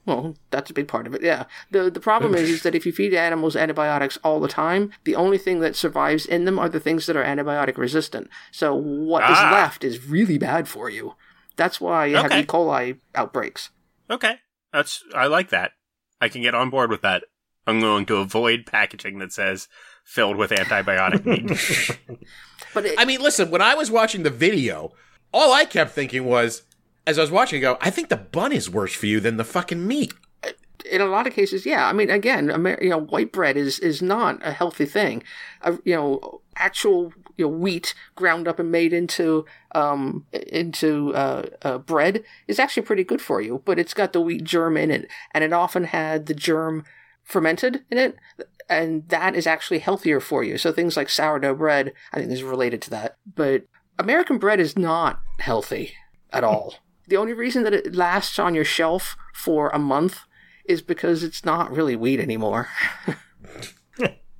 Well, that's a big part of it, yeah. The the problem is, is that if you feed animals antibiotics all the time, the only thing that survives in them are the things that are antibiotic resistant. So what ah. is left is really bad for you. That's why you okay. have E. coli outbreaks. Okay. That's I like that. I can get on board with that. I'm going to avoid packaging that says filled with antibiotic meat. But it, I mean, listen, when I was watching the video, all I kept thinking was, as I was watching it go, I think the bun is worse for you than the fucking meat. In a lot of cases, yeah. I mean, again, Amer- you know, white bread is, is not a healthy thing. Uh, you know, actual you know, wheat ground up and made into um into uh, uh bread is actually pretty good for you, but it's got the wheat germ in it, and it often had the germ fermented in it, and that is actually healthier for you. So things like sourdough bread, I think, is related to that. But American bread is not healthy at all. The only reason that it lasts on your shelf for a month is because it's not really wheat anymore.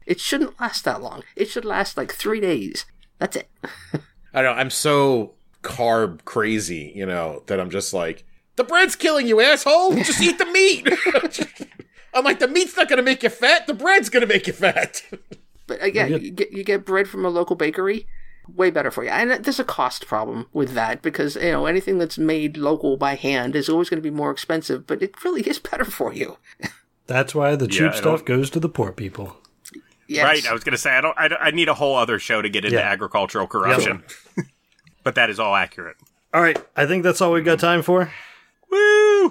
It shouldn't last that long. It should last like three days. That's it. I don't know. I'm so carb crazy, you know, that I'm just like, the bread's killing you, asshole. Just eat the meat. I'm like, the meat's not going to make you fat. The bread's going to make you fat. But again, you get, you get bread from a local bakery. Way better for you. And there's a cost problem with that because, you know, anything that's made local by hand is always going to be more expensive, but it really is better for you. That's why the cheap yeah, stuff goes to the poor people. Yes. Right. I was going to say, I don't, I don't, I need a whole other show to get into yeah. agricultural corruption. Yep. But that is all accurate. All right. I think that's all we've got time for. Woo! Uh,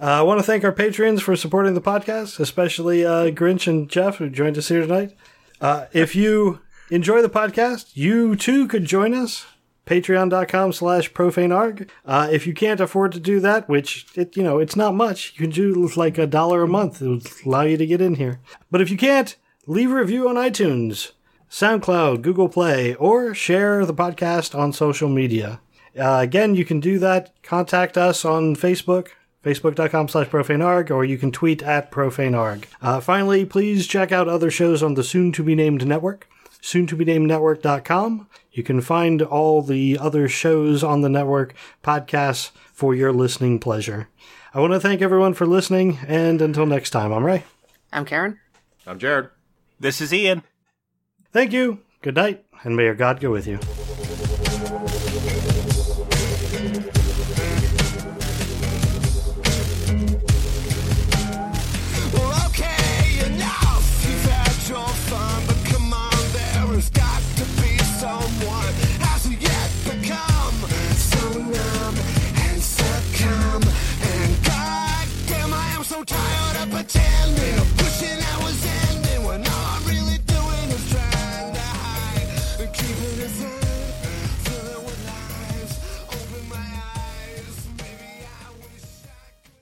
I want to thank our patrons for supporting the podcast, especially uh, Grinch and Jeff, who joined us here tonight. Uh, if you enjoy the podcast, you too could join us, patreon dot com slash profane arg. Uh, if you can't afford to do that, which, it, you know, it's not much, you can do like a dollar a month. It would allow you to get in here. But if you can't, leave a review on iTunes, SoundCloud, Google Play, or share the podcast on social media. Uh, again, you can do that. Contact us on Facebook, facebook dot com slash profane arg, or you can tweet at profanearg. Uh, finally, please check out other shows on the soon-to-be-named network. soon to be named network dot com. You can find all the other shows on the network, podcasts, for your listening pleasure. I want to thank everyone for listening, and until next time, I'm Ray. I'm Karen. I'm Jared. This is Ian. Thank you. Good night, and may your God go with you.